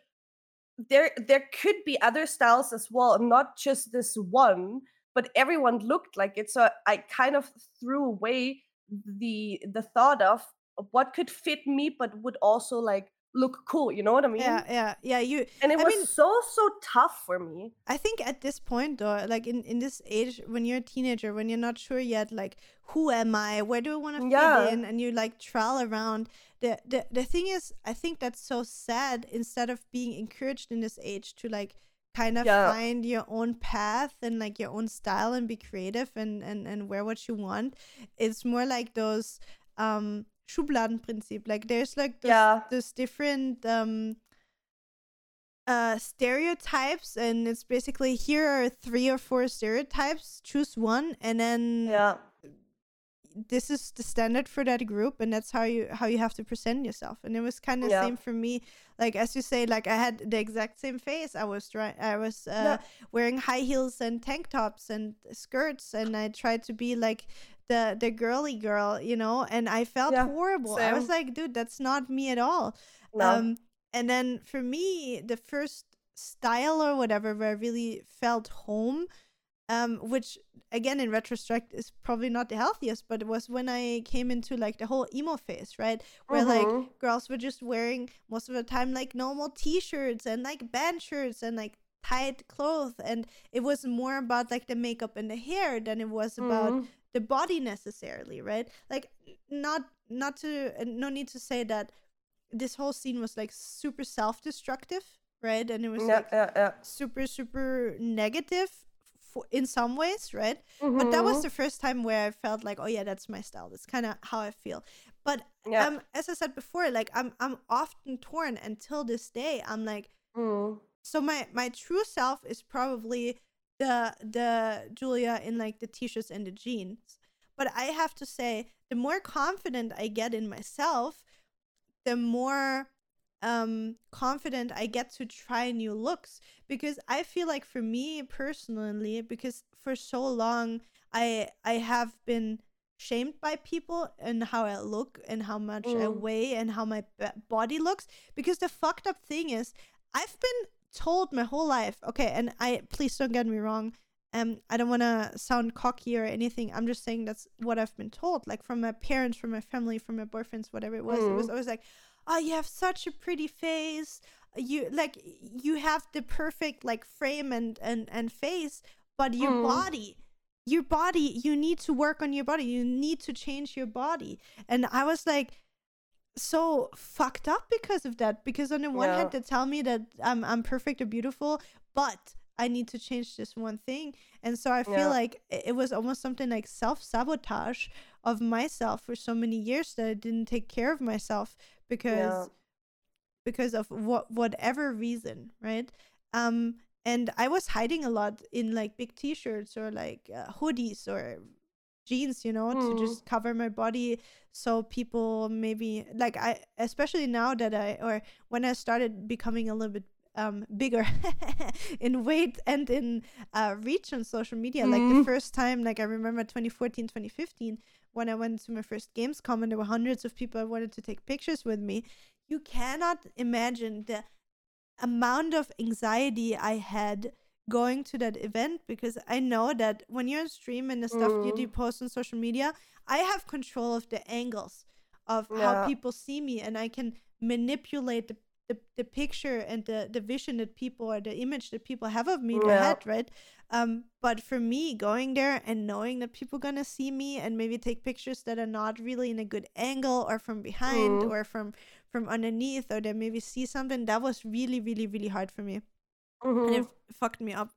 there there could be other styles as well, not just this one, but everyone looked like it. So I kind of threw away the the thought of what could fit me, but would also like, look cool, you know what I mean? Yeah, yeah, yeah. You and it I was mean, so so tough for me. I think at this point, though, like in in this age, when you're a teenager, when you're not sure yet, like who am I? Where do I want to yeah. fit in? And you like trowel around. The the the thing is, I think that's so sad. Instead of being encouraged in this age to like kind of yeah. find your own path and like your own style and be creative and and and wear what you want, it's more like those. um Schubladenprinzip. Like there's like those, yeah. those different um, uh, stereotypes, and it's basically here are three or four stereotypes. Choose one, and then yeah. this is the standard for that group, and that's how you how you have to present yourself. And it was kind of the yeah. same for me. Like as you say, like I had the exact same face. I was dry- I was uh, yeah. wearing high heels and tank tops and skirts, and I tried to be like. the the girly girl, you know, and I felt yeah, horrible. Same. I was like, dude, that's not me at all. No. Um, and then for me, the first style or whatever where I really felt home, um, which again, in retrospect, is probably not the healthiest, but it was when I came into like the whole emo phase, right? Where mm-hmm. like girls were just wearing most of the time like normal t-shirts and like band shirts and like tight clothes. And it was more about like the makeup and the hair than it was about mm-hmm. the body necessarily, right? Like not not to no need to say that this whole scene was like super self-destructive, right? And it was yeah, like yeah, yeah. super super negative for, in some ways, right? Mm-hmm. But that was the first time where I felt like, oh yeah, that's my style, that's kind of how I feel. But yeah. um as I said before, like I'm I'm often torn until this day. I'm like mm. so my my true self is probably the the Julia in like the t-shirts and the jeans, but I have to say the more confident I get in myself, the more um confident I get to try new looks, because I feel like for me personally, because for so long I I have been shamed by people and how I look and how much mm. I weigh and how my b- body looks, because the fucked up thing is I've been told my whole life, okay, and I please don't get me wrong, um I don't want to sound cocky or anything, I'm just saying that's what I've been told, like from my parents, from my family, from my boyfriends, whatever it was. Mm. It was always like, oh, you have such a pretty face, you like you have the perfect like frame and and and face, but your mm. body your body you need to work on your body, you need to change your body. And I was like so fucked up because of that, because on the one yeah. hand they tell me that I'm I'm perfect or beautiful, but I need to change this one thing. And so I feel yeah. like it was almost something like self-sabotage of myself for so many years that I didn't take care of myself because yeah. because of what whatever reason, right? Um and I was hiding a lot in like big t-shirts or like uh, hoodies or jeans, you know, mm. to just cover my body. So people maybe like I, especially now that I, or when I started becoming a little bit um, bigger in weight and in uh, reach on social media, mm. like the first time, like I remember twenty fourteen, twenty fifteen, when I went to my first Gamescom and there were hundreds of people who wanted to take pictures with me. You cannot imagine the amount of anxiety I had going to that event, because I know that when you're on stream and the stuff mm. you do post on social media, I have control of the angles of yeah. how people see me, and I can manipulate the, the, the picture and the, the vision that people, or the image that people have of me in yeah. their head, right? Um, but for me, going there and knowing that people are going to see me and maybe take pictures that are not really in a good angle, or from behind mm. or from, from underneath, or they maybe see something, that was really, really, really hard for me. Mm-hmm. And it fucked me up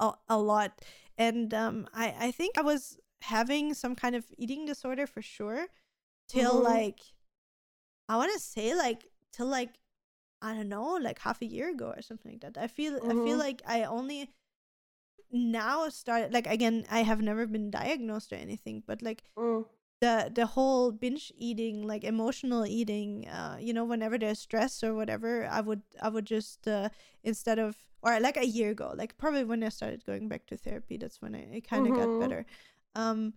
a, a lot. And um, I, I think I was having some kind of eating disorder for sure till mm-hmm. like, I want to say like, till like, I don't know, like half a year ago or something like that. I feel, mm-hmm. I feel like I only now started, like, again, I have never been diagnosed or anything, but like mm. the, the whole binge eating, like emotional eating, uh, you know, whenever there's stress or whatever, I would, I would just, uh, instead of, or like a year ago, like probably when I started going back to therapy, that's when I, I kind of mm-hmm. got better. Um,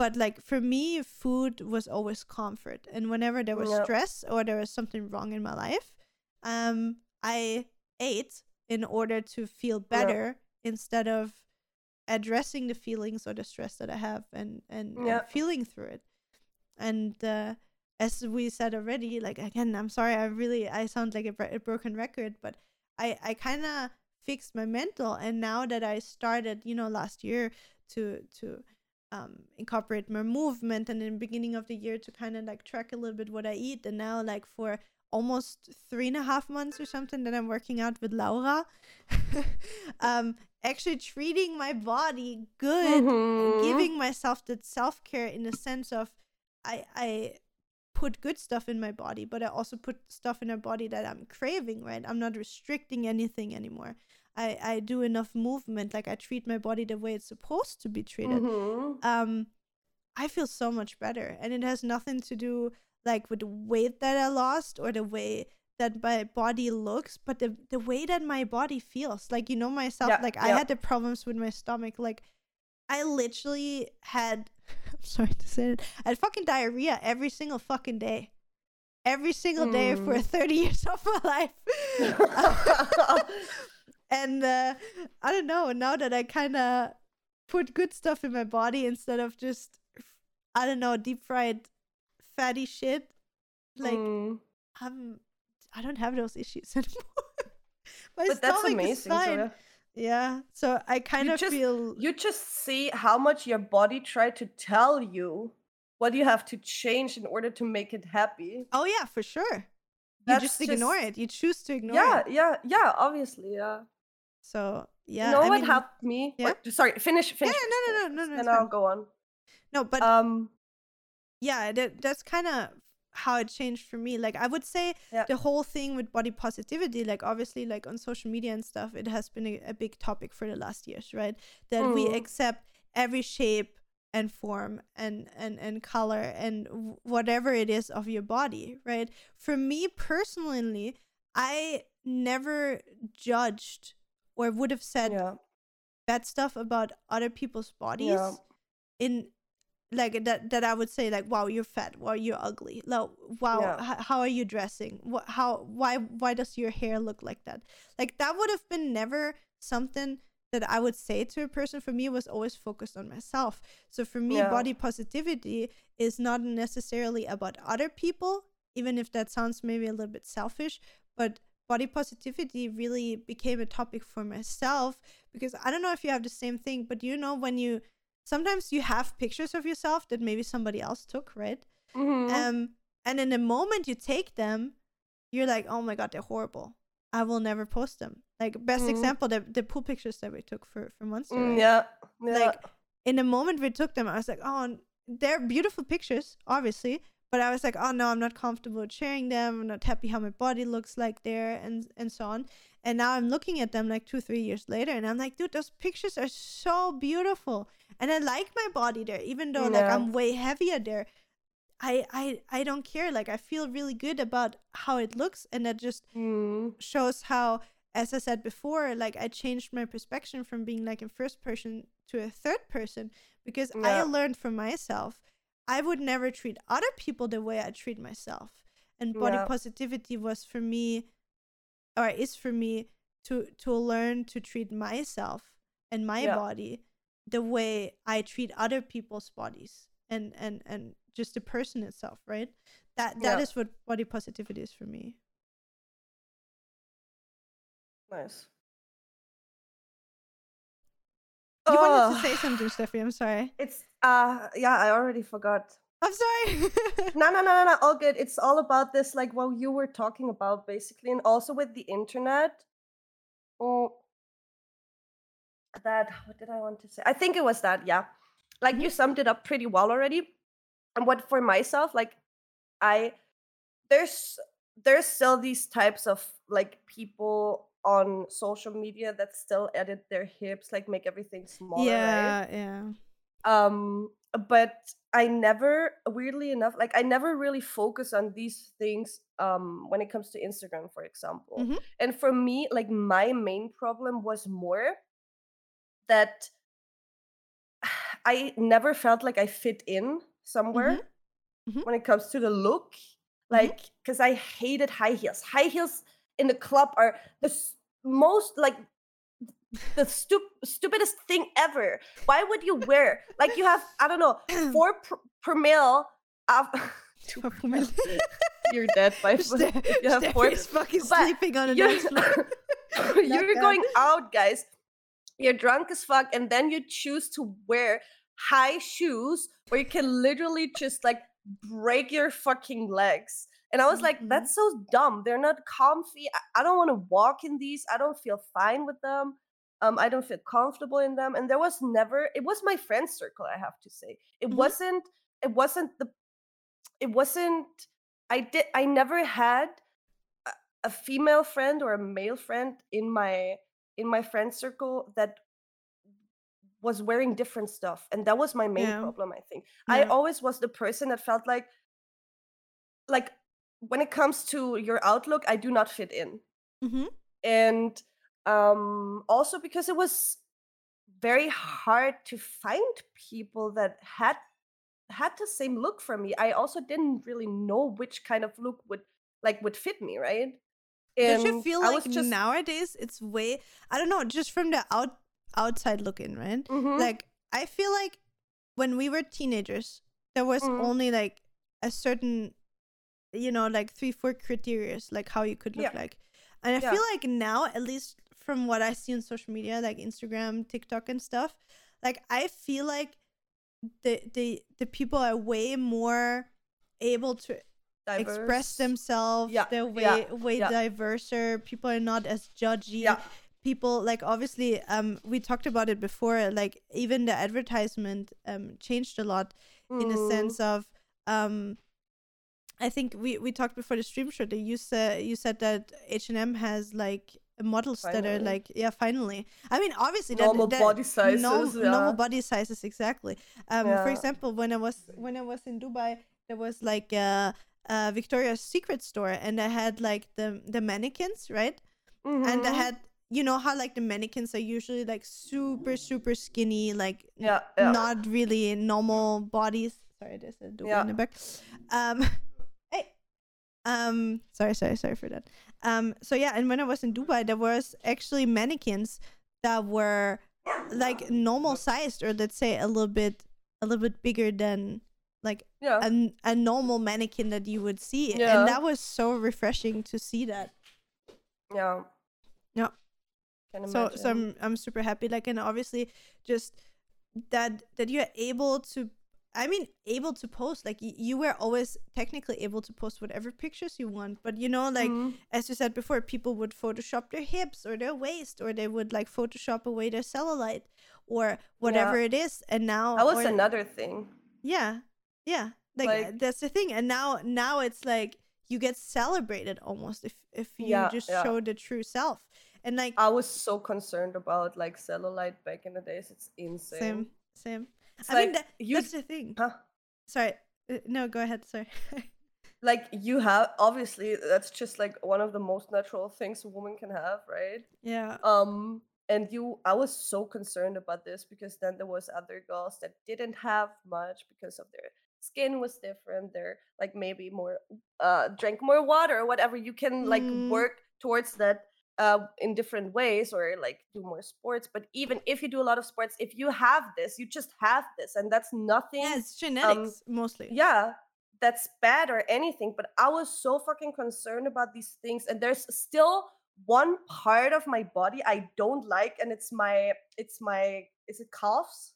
but like for me, food was always comfort. And whenever there was yep. stress or there was something wrong in my life, um, I ate in order to feel better yep. instead of addressing the feelings or the stress that I have and, and, yep. and feeling through it. And, uh, as we said already, like, again, I'm sorry, I really, I sound like a, a broken record, but I, I kind of fixed my mental, and now that I started, you know, last year to to um, incorporate more movement, and in the beginning of the year to kind of like track a little bit what I eat, and now like for almost three and a half months or something that I'm working out with Laura, um, actually treating my body good, mm-hmm. giving myself that self-care in the sense of I I... put good stuff in my body, but I also put stuff in my body that I'm craving, right? I'm not restricting anything anymore. I, I do enough movement. Like I treat my body the way it's supposed to be treated. Mm-hmm. Um, I feel so much better. And it has nothing to do like with the weight that I lost or the way that my body looks, but the, the way that my body feels. Like, you know, myself, yeah, like yeah. I had the problems with my stomach. Like I literally had... I'm sorry to say it. I had fucking diarrhea every single fucking day. Every single mm. day for thirty years of my life. And uh, I don't know, now that I kind of put good stuff in my body instead of just, I don't know, deep fried fatty shit, like, mm. I'm, I don't have those issues anymore. My but that's amazing, Julia. Yeah, so I kind you of just, feel... You just see how much your body tried to tell you what you have to change in order to make it happy. Oh yeah, for sure. That's you just ignore just... it. You choose to ignore yeah, it. Yeah, yeah, yeah, obviously, yeah. So, yeah. You know I what mean... helped me? Yeah? What? Sorry, finish, finish. Yeah, no, no, no, no, no. And no, I'll go on. No, but... um, yeah, that, that's kind of how it changed for me. Like I would say yeah. the whole thing with body positivity, like obviously like on social media and stuff, it has been a, a big topic for the last years, right? That mm. we accept every shape and form and and and color and whatever it is of your body, right? For me personally, I never judged or would have said yeah. bad stuff about other people's bodies yeah. in like that that I would say like, wow, you're fat, wow, you're ugly, like, wow, yeah. h- how are you dressing, what how why why does your hair look like that? Like that would have been never something that I would say to a person. For me, it was always focused on myself. So for me yeah. body positivity is not necessarily about other people, even if that sounds maybe a little bit selfish, but body positivity really became a topic for myself, because I don't know if you have the same thing, but you know, when you sometimes you have pictures of yourself that maybe somebody else took, right? Mm-hmm. Um, and in the moment you take them, you're like, oh my God, they're horrible. I will never post them. Like best mm-hmm. example, the, the pool pictures that we took for, for Monster. Mm, right? yeah, yeah. Like in the moment we took them, I was like, oh, they're beautiful pictures, obviously. But I was like, oh no, I'm not comfortable sharing them. I'm not happy how my body looks like there, and and so on. And now I'm looking at them like two, three years later, and I'm like, dude, those pictures are so beautiful. And I like my body there, even though yeah. like I'm way heavier there. I, I I don't care. Like I feel really good about how it looks, and that just mm. shows how, as I said before, like I changed my perspective from being like a first person to a third person, because yeah. I learned from myself. I would never treat other people the way I treat myself. And body yeah. positivity was for me, or is for me, to to learn to treat myself and my yeah. body the way I treat other people's bodies, and and, and just the person itself, right? That that yeah. is what body positivity is for me. Nice. You oh. wanted to say something, Steffi. I'm sorry. It's uh yeah, I already forgot. I'm sorry. no, no, no, no, no. All good. It's all about this, like what you were talking about, basically, and also with the internet. Oh, that. What did I want to say? I think it was that. Yeah, like mm-hmm. you summed it up pretty well already. And what for myself, like, I there's there's still these types of like people on social media that still edit their hips, like make everything smaller, yeah, right? yeah. Um, but I never, weirdly enough, like I never really focus on these things um, when it comes to Instagram, for example. Mm-hmm. And for me, like my main problem was more that I never felt like I fit in somewhere mm-hmm. Mm-hmm. when it comes to the look, like because mm-hmm. I hated high heels. High heels in the club are the s- most like the stu- stupidest thing ever. Why would you wear like you have I don't know four pr- per mil of you're dead by Ste- you have Ste- four is fucking but sleeping on a dance floor. You're going out, guys, you're drunk as fuck, and then you choose to wear high shoes where you can literally just like break your fucking legs. And I was like, that's so dumb. They're not comfy. I, I don't want to walk in these. I don't feel fine with them. Um, I don't feel comfortable in them. And there was never, it was my friend circle, I have to say. It mm-hmm. wasn't, it wasn't the, it wasn't, I did, I never had a, a female friend or a male friend in my, in my friend circle that was wearing different stuff. And that was my main yeah. problem, I think. Yeah. I always was the person that felt like, like, when it comes to your outlook, I do not fit in. Mm-hmm. And um, also because it was very hard to find people that had had the same look for me. I also didn't really know which kind of look would like would fit me, right? And don't you feel like just... nowadays it's way, I don't know, just from the out, outside look in, right? Mm-hmm. Like, I feel like when we were teenagers, there was mm-hmm. only like a certain... you know, like three, four criterias, like how you could look yeah. like. And I yeah. feel like now, at least from what I see on social media, like Instagram, TikTok and stuff, like I feel like the the, the people are way more able to diverse. Express themselves. Yeah. They're way, yeah. way yeah. diverser. People are not as judgy. Yeah. People, like obviously, um, we talked about it before, like even the advertisement um changed a lot mm. in the sense of... um. I think we, we talked before the stream show that you said you said that H and M has like models finally. That are like yeah finally I mean obviously normal that, that body sizes no, yeah. normal body sizes exactly um yeah. for example when I was when I was in Dubai there was like a, a Victoria's Secret store and I had like the the mannequins right mm-hmm. and I had you know how like the mannequins are usually like super super skinny like yeah, yeah. not really normal bodies sorry there's a Dubai yeah. in the back um Um, sorry, sorry, sorry for that. Um, so yeah, and when I was in Dubai, there was actually mannequins that were like normal sized, or let's say a little bit, a little bit bigger than like yeah. a, a normal mannequin that you would see, yeah. and that was so refreshing to see that. Yeah. Yeah. Can so so I'm I'm super happy. Like, and obviously just that that you're able to. I mean, able to post, like, y- you were always technically able to post whatever pictures you want. But, you know, like, mm-hmm. as you said before, people would Photoshop their hips or their waist, or they would, like, Photoshop away their cellulite or whatever yeah. it is. And now... That was or, another thing. Yeah. Yeah. Like, like that's the thing. And now now it's like you get celebrated almost if if you yeah, just yeah. show the true self. And like I was so concerned about like cellulite back in the days. It's insane. Same, same. It's I like, mean that, you, that's the thing. Huh? Sorry, no, go ahead. Sorry. Like you have obviously that's just like one of the most natural things a woman can have, right? Yeah. Um, and you, I was so concerned about this because then there was other girls that didn't have much because of their skin was different. They're like maybe more, uh, drank more water or whatever. You can like mm. work towards that. Uh, in different ways or like do more sports, but even if you do a lot of sports, if you have this, you just have this, and that's nothing. Yeah, it's genetics um, mostly. Yeah, that's bad or anything, but I was so fucking concerned about these things, and there's still one part of my body I don't like, and it's my, it's my, is it calves?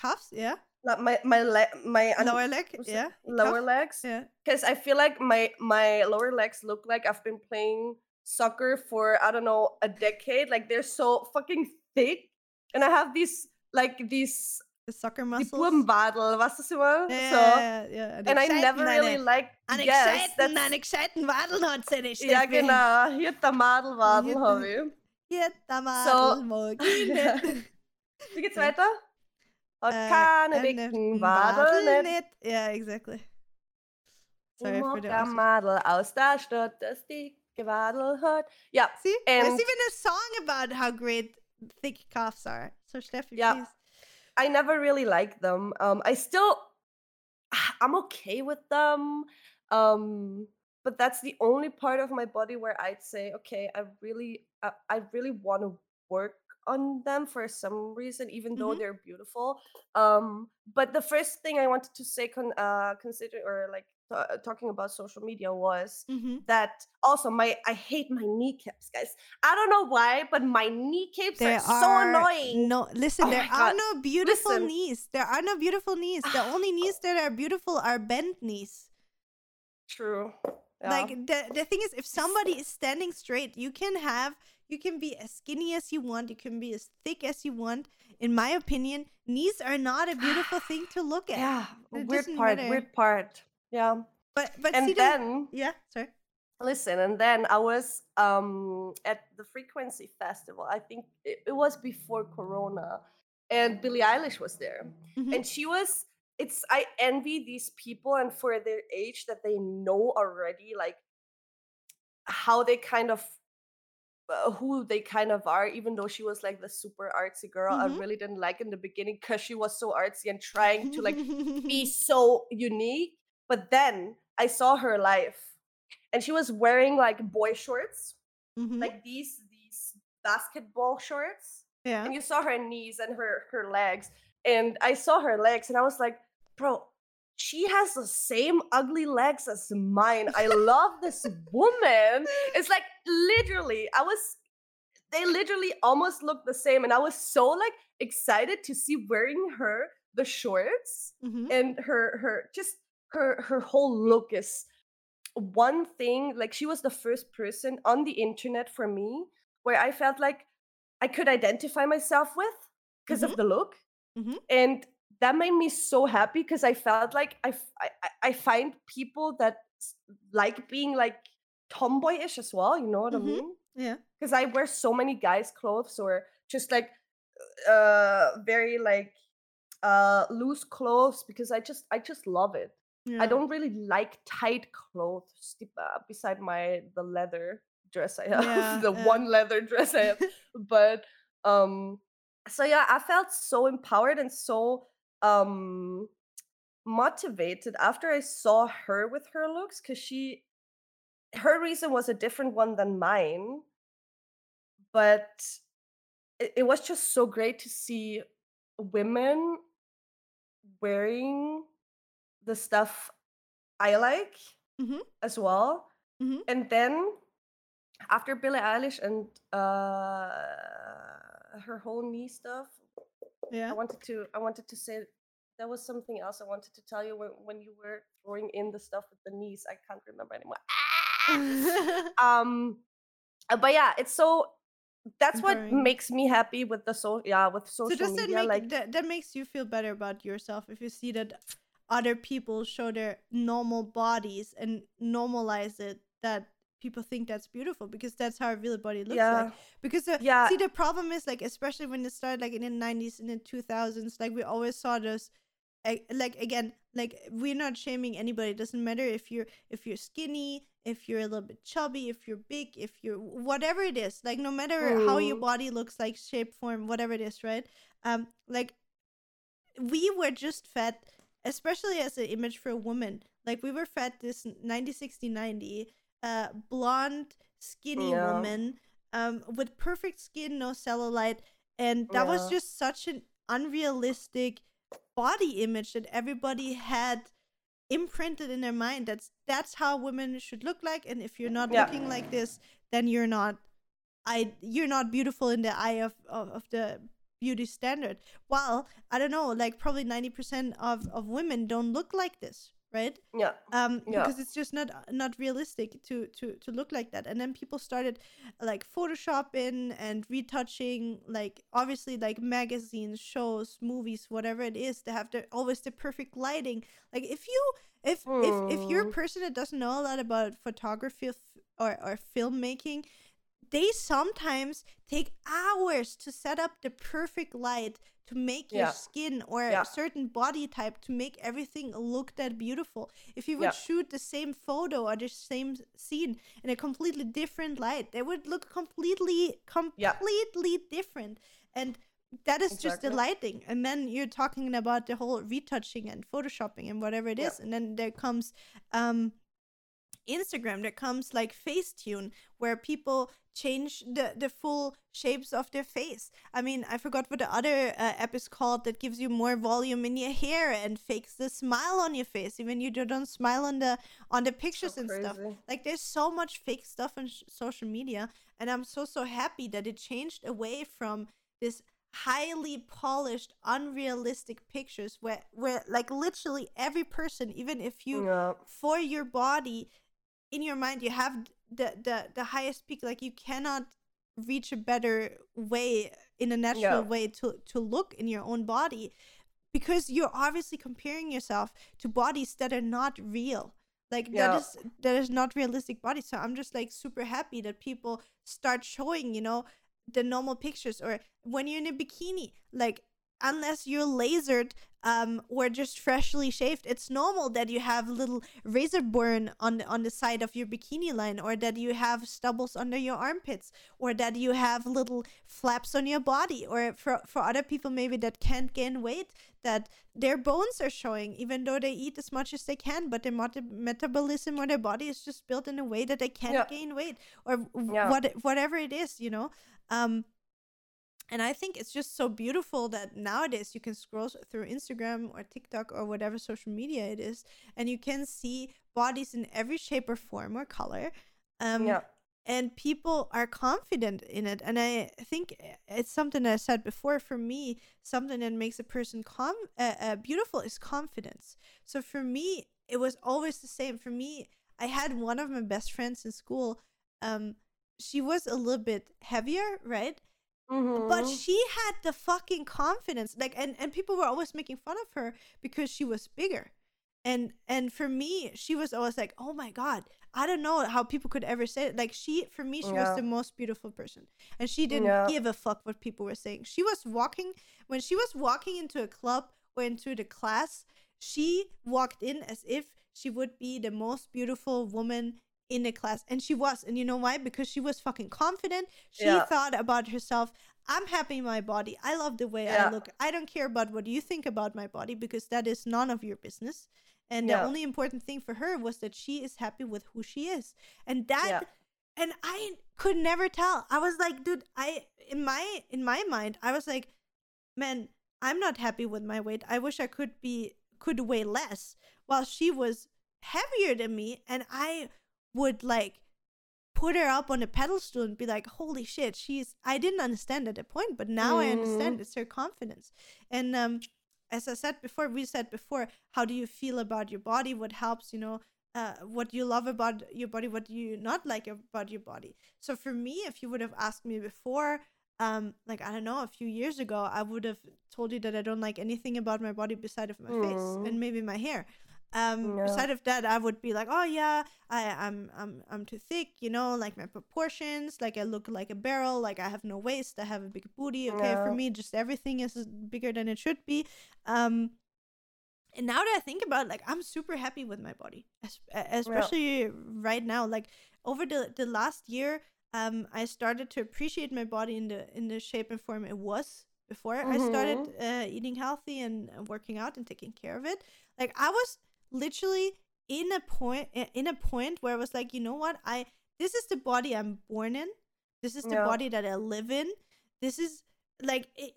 Calves, yeah. Like my my le- my lower leg, yeah. Lower Calf. legs, yeah. Because I feel like my my lower legs look like I've been playing soccer for I don't know a decade. Like they're so fucking thick, and I have these like these the soccer muscles. Pumbaddel, was das immer? Yeah, so, yeah, yeah. An and I never really liked. An yes, exciting, an exciting Wadel hat sie nicht. Ja genau, hier der Madel Wadel habe ich. Hier der Madel mag ich nicht. Wie geht's weiter? Hat uh, keine dicken Wadel nicht. Yeah, exactly. Sorry for the der Madel aus der Stadt, das dick. Yeah. See, and there's even a song about how great thick calves are. So Steffi, yeah. please. I never really liked them. Um, I still, I'm okay with them. Um, but that's the only part of my body where I'd say, okay, I really, I, I really want to work on them for some reason, even mm-hmm. though they're beautiful. Um, but the first thing I wanted to say, con- uh, consider or like. Uh, talking about social media was mm-hmm. that also my I hate my kneecaps, guys. I don't know why, but my kneecaps are, are so annoying. No, listen, oh there are God. no beautiful listen. knees. There are no beautiful knees. The only knees that are beautiful are bent knees. True. Yeah. Like the the thing is, if somebody is standing straight, you can have you can be as skinny as you want. You can be as thick as you want. In my opinion, knees are not a beautiful thing to look at. Yeah, it weird part. Matter. Weird part. Yeah, but but and see then the, yeah, sorry. Listen, and then I was um at the Frequency Festival. I think it, it was before Corona, and Billie Eilish was there, mm-hmm. and she was. It's I envy these people, and for their age, that they know already like how they kind of uh, who they kind of are. Even though she was like the super artsy girl, mm-hmm. I really didn't like in the beginning because she was so artsy and trying to like be so unique. But then I saw her live, and she was wearing like boy shorts, mm-hmm. like these these basketball shorts. Yeah. And you saw her knees and her her legs, and I saw her legs, and I was like, bro, she has the same ugly legs as mine. I love this woman. It's like literally, I was, they literally almost looked the same, and I was so like excited to see wearing her the shorts mm-hmm. and her her just. Her her whole look is one thing. Like she was the first person on the internet for me where I felt like I could identify myself with because mm-hmm. of the look, mm-hmm. and that made me so happy because I felt like I, I I find people that like being like tomboyish as well. You know what mm-hmm. I mean? Yeah. Because I wear so many guys' clothes or just like uh very like uh loose clothes because I just I just love it. Yeah. I don't really like tight clothes uh, beside my the leather dress I have, yeah, the yeah. one leather dress I have. But um, so yeah, I felt so empowered and so um, motivated after I saw her with her looks, because she, her reason was a different one than mine. But it, it was just so great to see women wearing the stuff I like mm-hmm. as well. Mm-hmm. And then after Billie Eilish and uh, her whole knee stuff, yeah. I wanted to I wanted to say there was something else I wanted to tell you when, when you were throwing in the stuff with the knees. I can't remember anymore. Ah! um, but yeah, it's so that's Boring. What makes me happy with the so yeah with social so does media. That make, like that, that makes you feel better about yourself if you see that. other people show their normal bodies and normalize it, that people think that's beautiful because that's how a real body looks yeah. like. Because the, yeah. see, the problem is, like, especially when it started, like, in the nineties and the two thousands, like, we always saw this, like, again, like, we're not shaming anybody. It doesn't matter if you're if you're skinny, if you're a little bit chubby, if you're big, if you're whatever it is, like, no matter mm. how your body looks like, shape, form, whatever it is, right? Um, like, we were just fed, especially as an image for a woman, like, we were fed this ninety sixty ninety uh blonde skinny yeah. woman um with perfect skin, no cellulite, and that yeah. was just such an unrealistic body image that everybody had imprinted in their mind. That's that's how women should look like, and if you're not yeah. looking like this, then you're not I you're not beautiful in the eye of of, of the beauty standard. Well, I don't know, like, probably ninety percent of of women don't look like this, right? Yeah. Um yeah. Because it's just not not realistic to to to look like that. And then people started, like, photoshopping and retouching, like, obviously, like, magazines, shows, movies, whatever it is, they have the always the perfect lighting. Like, if you if mm. if if you're a person that doesn't know a lot about photography or or filmmaking, they sometimes take hours to set up the perfect light to make yeah. your skin or yeah. a certain body type to make everything look that beautiful. If you would yeah. shoot the same photo or the same scene in a completely different light, they would look completely, completely yeah. different. And that is exactly. just the lighting. And then you're talking about the whole retouching and photoshopping and whatever it is. Yeah. And then there comes... um. Instagram, that comes, like, Facetune, where people change the the full shapes of their face. I mean, I forgot what the other uh, app is called that gives you more volume in your hair and fakes the smile on your face even you don't smile on the on the pictures. So and crazy. Stuff like, there's so much fake stuff on sh- social media, and I'm so so happy that it changed away from this highly polished, unrealistic pictures where where like, literally every person, even if you yeah. for your body, in your mind, you have the, the, the highest peak. Like, you cannot reach a better way, in a natural yeah. way, to, to look in your own body, because you're obviously comparing yourself to bodies that are not real. Like, yeah. that is that is not realistic bodies. So I'm just, like, super happy that people start showing, you know, the normal pictures, or when you're in a bikini, like, unless you're lasered um or just freshly shaved, it's normal that you have little razor burn on the, on the side of your bikini line, or that you have stubbles under your armpits, or that you have little flaps on your body, or for for other people maybe that can't gain weight, that their bones are showing even though they eat as much as they can, but their mot- metabolism or their body is just built in a way that they can't yeah. gain weight, or w- yeah. what whatever it is, you know. um And I think it's just so beautiful that nowadays you can scroll through Instagram or TikTok or whatever social media it is, and you can see bodies in every shape or form or color. Um, yeah. And people are confident in it. And I think it's something that I said before. For me, something that makes a person com- uh, uh, beautiful is confidence. So for me, it was always the same. For me, I had one of my best friends in school. Um, she was a little bit heavier, right? Mm-hmm. But she had the fucking confidence, like, and, and people were always making fun of her because she was bigger, and and for me, she was always like, oh my god, I don't know how people could ever say it. Like, she, for me, she yeah. was the most beautiful person, and she didn't yeah. give a fuck what people were saying. She was walking when she was walking into a club or into the class, she walked in as if she would be the most beautiful woman in the class, and she was. And you know why? Because she was fucking confident. She yeah. thought about herself, I'm happy in my body, I love the way yeah. I look, I don't care about what you think about my body, because that is none of your business. And yeah. the only important thing for her was that she is happy with who she is. And that yeah. and I could never tell. I was like, dude, I in my in my mind I was like, man, I'm not happy with my weight, I wish I could be could weigh less. While she was heavier than me, and I would, like, put her up on a pedestal and be like, holy shit, she's... I didn't understand at the point, but now mm. I understand. It's her confidence. And um, as I said before, we said before, how do you feel about your body? What helps, you know, uh, what you love about your body? What do you not like about your body? So for me, if you would have asked me before, um, like, I don't know, a few years ago, I would have told you that I don't like anything about my body beside of my mm. face and maybe my hair. Um, no. Beside of that, I would be like, oh yeah, I, I'm, I'm, I'm too thick, you know, like my proportions, like I look like a barrel, like I have no waist, I have a big booty. Okay, no. For me, just everything is bigger than it should be. Um, and now that I think about it, like, I'm super happy with my body, especially no. right now. Like over the, the last year, um, I started to appreciate my body in the in the shape and form it was before mm-hmm. I started uh, eating healthy and working out and taking care of it. Like I was. Literally in a point in a point where I was like, you know what, I this is the body I'm born in, this is the yeah. body that I live in, this is like it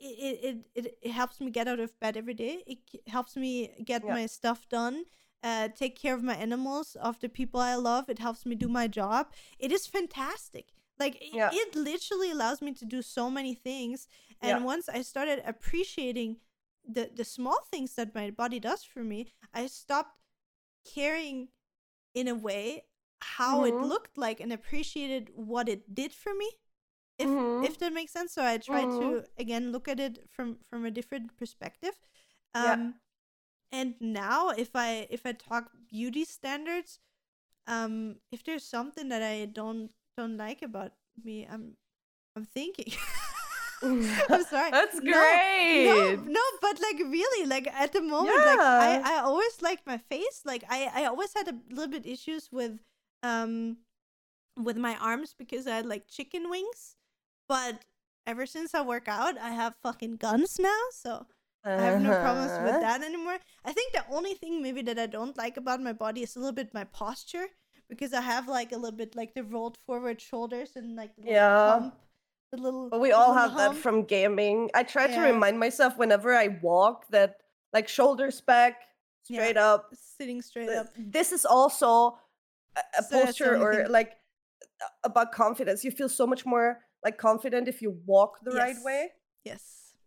it, it it helps me get out of bed every day, it helps me get yeah. my stuff done, uh take care of my animals, of the people I love, it helps me do my job. It is fantastic. Like yeah. it, it literally allows me to do so many things. And yeah. once I started appreciating the the small things that my body does for me, I stopped caring in a way how mm-hmm. it looked like and appreciated what it did for me, if mm-hmm. if that makes sense. So I try mm-hmm. to again look at it from from a different perspective. um yeah. And now if i if i talk beauty standards, um if there's something that I don't don't like about me, i'm i'm thinking I'm sorry. That's great. No, no, no, but like really, like at the moment, yeah. like I, I always liked my face. Like I, I always had a little bit issues with, um, with my arms because I had like chicken wings. But ever since I work out, I have fucking guns now, so uh-huh. I have no problems with that anymore. I think the only thing maybe that I don't like about my body is a little bit my posture, because I have like a little bit like the rolled forward shoulders and like yeah. pump. Little, but we all have hump. That from gaming. I try yeah. to remind myself whenever I walk that like shoulders back, straight yeah. up, sitting straight this, up. This is also a, a so posture or thing. Like about confidence. You feel so much more like confident if you walk the yes. right way. Yes.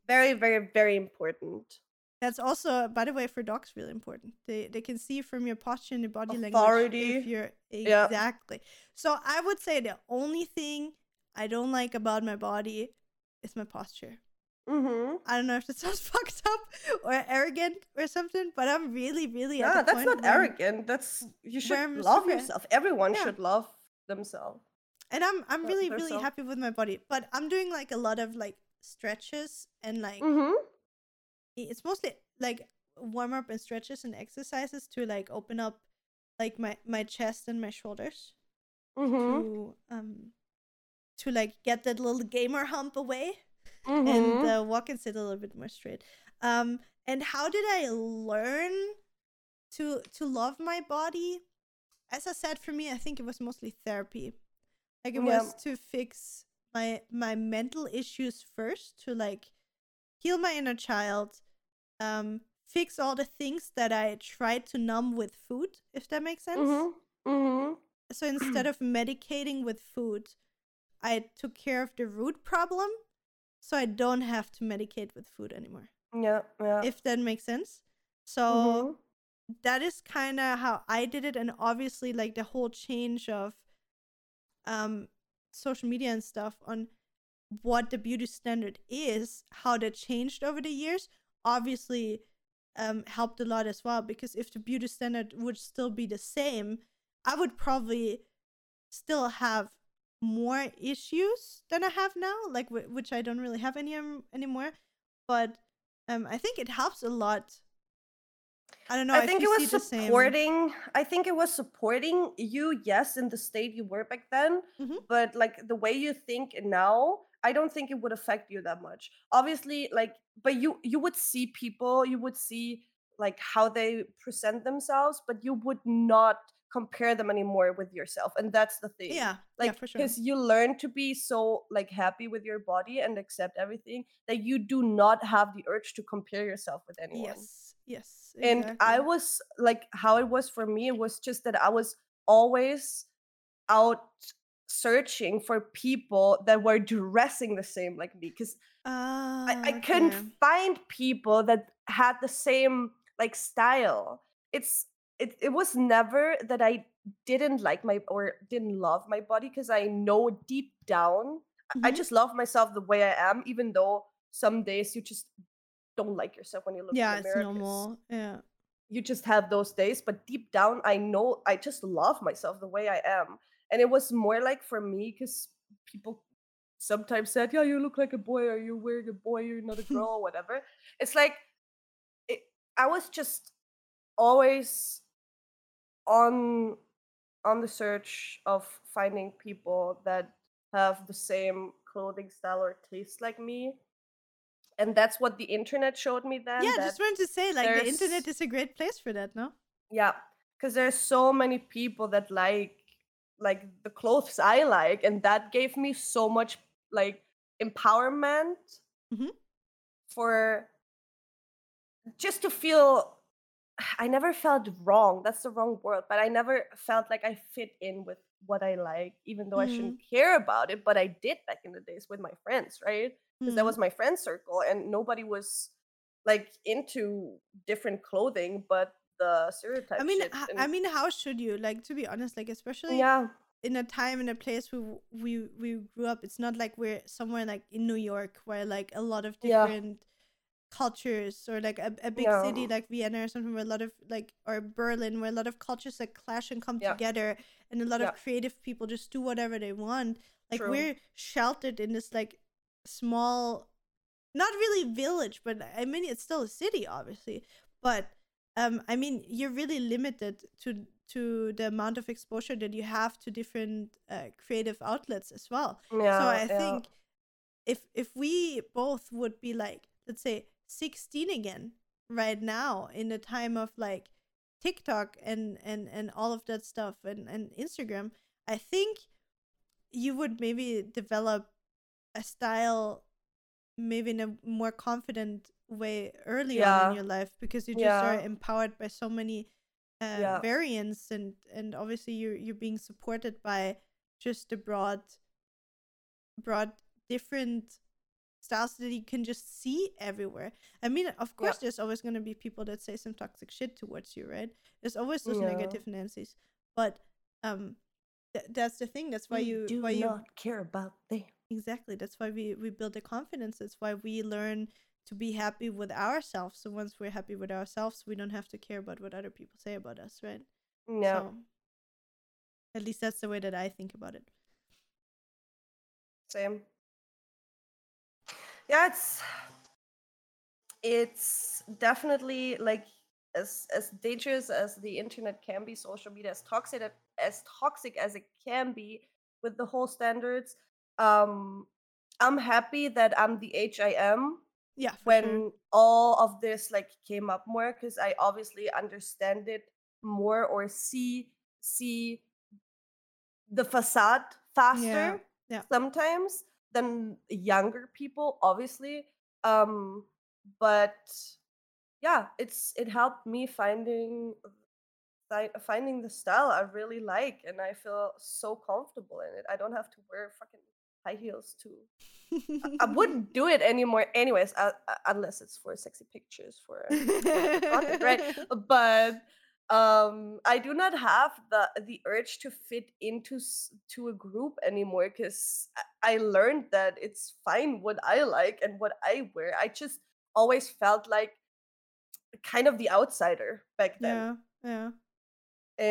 Very, very, very important. That's also, by the way, for dogs really important. They they can see from your posture and your body authority. Language if you're exactly. Yeah. So I would say the only thing I don't like about my body is my posture. Mm-hmm. I don't know if that sounds fucked up or arrogant or something, but I'm really, really yeah, at the that's point not arrogant. That's you should love super. Yourself. Everyone yeah. should love themselves. And I'm I'm love really, really self. Happy with my body. But I'm doing like a lot of like stretches and like mm-hmm. it's mostly like warm up and stretches and exercises to like open up like my, my chest and my shoulders. Mm-hmm. To um to like get that little gamer hump away mm-hmm. and uh, walk and sit a little bit more straight. Um, and how did I learn to to love my body? As I said, for me, I think it was mostly therapy. Like it yeah. was to fix my my mental issues first, to like heal my inner child, um, fix all the things that I tried to numb with food, if that makes sense. Mm-hmm. Mm-hmm. So instead of medicating with food, I took care of the root problem, so I don't have to medicate with food anymore. Yeah, yeah. If that makes sense. So mm-hmm. that is kind of how I did it. And obviously, like, the whole change of um, social media and stuff on what the beauty standard is, how that changed over the years, obviously um, helped a lot as well. Because if the beauty standard would still be the same, I would probably still have more issues than I have now, like w- which I don't really have any um, anymore. But um, I think it helps a lot. I don't know. I think it was supporting. I think it was supporting you, yes, in the state you were back then. Mm-hmm. But like the way you think now, I don't think it would affect you that much. Obviously, like, but you you would see people, you would see like how they present themselves, but you would not compare them anymore with yourself. And that's the thing. Yeah, like, yeah, for sure. Because you learn to be so like happy with your body and accept everything that you do not have the urge to compare yourself with anyone. Yes, yes. Exactly. And I was like, how it was for me, it was just that I was always out searching for people that were dressing the same like me, because uh, I, I okay. couldn't find people that had the same like style. It's It it was never that I didn't like my or didn't love my body, because I know deep down Mm-hmm. I just love myself the way I am, even though some days you just don't like yourself when you look yeah, in the mirror. Yeah, it's normal. Yeah. You just have those days, but deep down, I know I just love myself the way I am. And it was more like for me, because people sometimes said, yeah, you look like a boy, or you're wearing a boy, you're not a girl, or whatever. It's like, it, I was just always on on the search of finding people that have the same clothing style or taste like me. And that's what the internet showed me then. Yeah, I just wanted to say, like, the internet is a great place for that, no? Yeah, because there's so many people that like, like, the clothes I like, and that gave me so much, like, empowerment mm-hmm. for just to feel... I never felt wrong. That's the wrong word. But I never felt like I fit in with what I like, even though mm-hmm. I shouldn't care about it. But I did back in the days with my friends, right? Because mm-hmm. that was my friend circle, and nobody was like into different clothing, but the stereotype. I mean, shit. And I mean, how should you? Like, to be honest, like, especially yeah. in a time and a place we we we grew up. It's not like we're somewhere like in New York where like a lot of different. Yeah. cultures, or like a, a big yeah. city like Vienna or something, where a lot of like, or Berlin, where a lot of cultures like clash and come yeah. together, and a lot yeah. of creative people just do whatever they want. Like True. We're sheltered in this like small, not really village, but I mean it's still a city obviously, but um I mean you're really limited to to the amount of exposure that you have to different uh, creative outlets as well. Yeah, so I yeah. think if if we both would be like, let's say sixteen again right now, in the time of like TikTok and and and all of that stuff, and and Instagram, I think you would maybe develop a style maybe in a more confident way early yeah. on in your life, because you just yeah. are empowered by so many uh, yeah. variants, and and obviously you're you're being supported by just the broad broad different styles that you can just see everywhere. I mean, of course, yeah. there's always going to be people that say some toxic shit towards you, right? There's always those yeah. negative Nancies, but um, th- that's the thing. That's why we you do why not you... care about them. Exactly. That's why we we build the confidence. That's why we learn to be happy with ourselves. So once we're happy with ourselves, we don't have to care about what other people say about us, right? No. So, at least that's the way that I think about it. Same. Yeah, it's it's definitely like as as dangerous as the internet can be, social media as toxic as toxic as it can be with the whole standards. Um, I'm happy that I'm the age I am. Yeah, when sure. all of this like came up more, because I obviously understand it more, or see see the facade faster yeah. Yeah. sometimes. Than younger people, obviously, um, but yeah, it's it helped me finding finding the style I really like, and I feel so comfortable in it. I don't have to wear fucking high heels too. I, I wouldn't do it anymore, anyways, I, I, unless it's for sexy pictures for content, right? But um, I do not have the the urge to fit into to a group anymore, because I learned that it's fine what I like and what I wear. I just always felt like kind of the outsider back then. Yeah, yeah.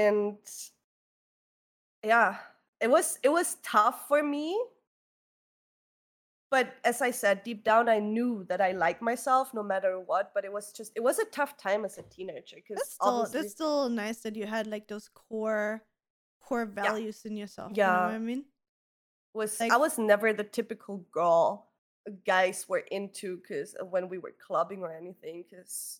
And yeah, it was it was tough for me. But as I said, deep down, I knew that I liked myself no matter what. But it was just, it was a tough time as a teenager. That's still, that's still nice that you had like those core, core values yeah. in yourself. Yeah. You know what I mean? Was like, I was never the typical girl guys were into because when we were clubbing or anything, because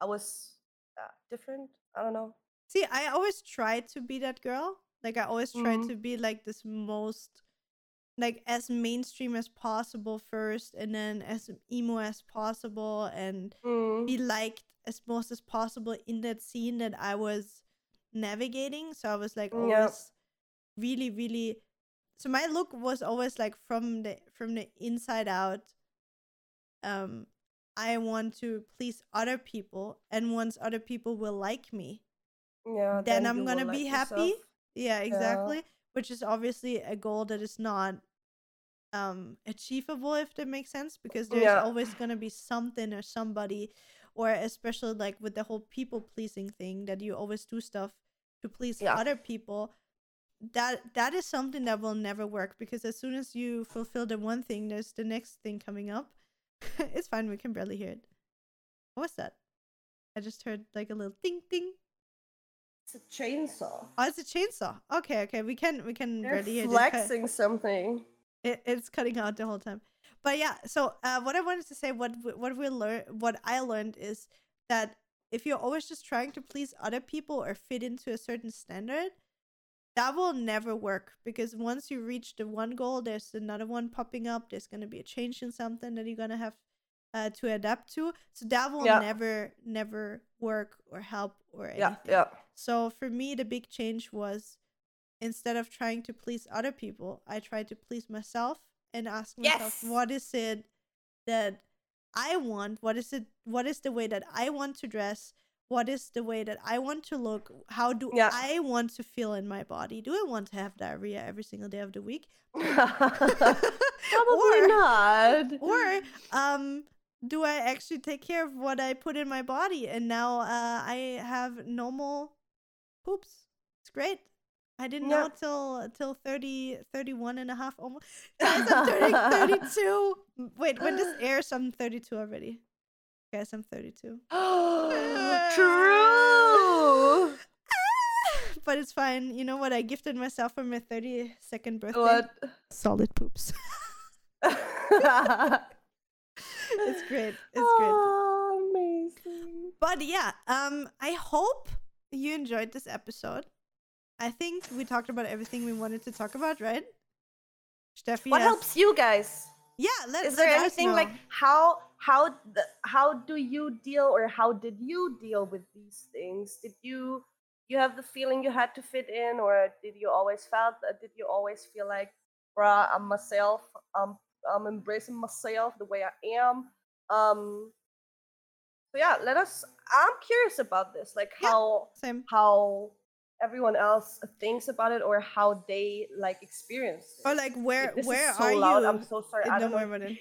I was uh, different. I don't know. See, I always tried to be that girl. Like I always tried mm-hmm. to be like this most... like as mainstream as possible first, and then as emo as possible, and mm. be liked as most as possible in that scene that I was navigating. So I was like always yep. really, really. So my look was always like from the from the inside out. Um, I want to please other people, and once other people will like me, yeah, then, then I'm gonna be like happy. Yourself. Yeah, exactly. Yeah. Which is obviously a goal that is not um achievable, if that makes sense, because there's yeah. always going to be something or somebody, or especially like with the whole people pleasing thing, that you always do stuff to please yeah. other people. That that is something that will never work, because as soon as you fulfill the one thing, there's the next thing coming up. It's fine, we can barely hear it. What was that? I just heard like a little ding ding. It's a chainsaw. Oh, it's a chainsaw. Okay, okay, we can we can They're barely hear it. Flexing something. It it's cutting out the whole time. But yeah, so uh, what I wanted to say, what what we learn, what I learned is that if you're always just trying to please other people or fit into a certain standard, that will never work, because once you reach the one goal, there's another one popping up. There's going to be a change in something that you're going to have uh, to adapt to. So that will yeah. never, never work or help or anything. Yeah, yeah. So for me, the big change was, instead of trying to please other people, I tried to please myself and ask myself, yes! what is it that I want? What is it? What is the way that I want to dress? What is the way that I want to look? How do yeah. I want to feel in my body? Do I want to have diarrhea every single day of the week? Probably or, not. Or um, do I actually take care of what I put in my body? And now uh, I have normal poops. It's great. I didn't yeah. know till till thirty, thirty-one and a half almost. Guys, I'm turning thirty-two. Wait, when this airs, I'm thirty-two already. Guys, I'm thirty-two. True. But it's fine. You know what? I gifted myself for my thirty-second birthday. What? Solid poops. It's great. It's oh, great. Amazing. But yeah, um, I hope you enjoyed this episode. I think we talked about everything we wanted to talk about, right? Steffi. What has... helps you guys? Yeah, let, Is there let anything us know. Like how? How the, how do you deal, or how did you deal with these things? Did you you have the feeling you had to fit in, or did you always felt? Did you always feel like, bruh, I'm myself. I'm I'm embracing myself the way I am. Um. So yeah, let us. I'm curious about this, like how yeah, same. how everyone else thinks about it, or how they like experience it. Or like where like, where so are loud. you? I'm so sorry. I don't know.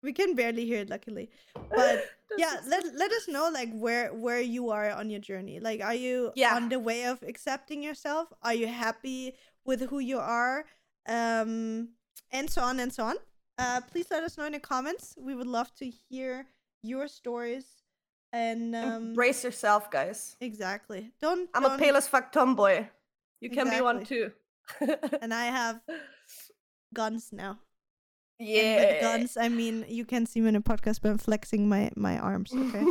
We can barely hear it, luckily. But yeah, let let us know like where where you are on your journey. Like, are you yeah. on the way of accepting yourself? Are you happy with who you are? Um, and so on and so on. Uh, please let us know in the comments. We would love to hear your stories. And um, embrace yourself, guys. Exactly. Don't. I'm don't... a pale as fuck tomboy. You exactly. can be one too. And I have guns now. Yeah. And with guns, I mean, you can't see me in a podcast, but I'm flexing my, my arms, okay?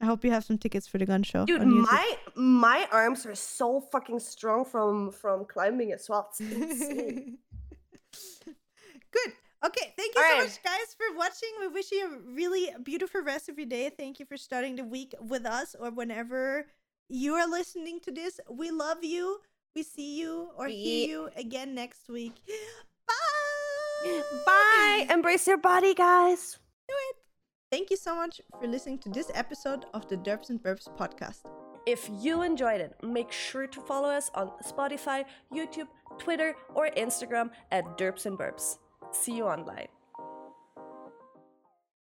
I hope you have some tickets for the gun show. Dude, my my arms are so fucking strong from, from climbing as well. It's insane. Good. Okay, thank you All so right. much, guys, for watching. We wish you a really beautiful rest of your day. Thank you for starting the week with us, or whenever you are listening to this. We love you. We see you or yeah. hear you again next week. Bye! Bye! Embrace your body, guys. Do it. Thank you so much for listening to this episode of the Derps and Burps podcast. If you enjoyed it, make sure to follow us on Spotify, YouTube, Twitter, or Instagram at Derps and Burps. See you online.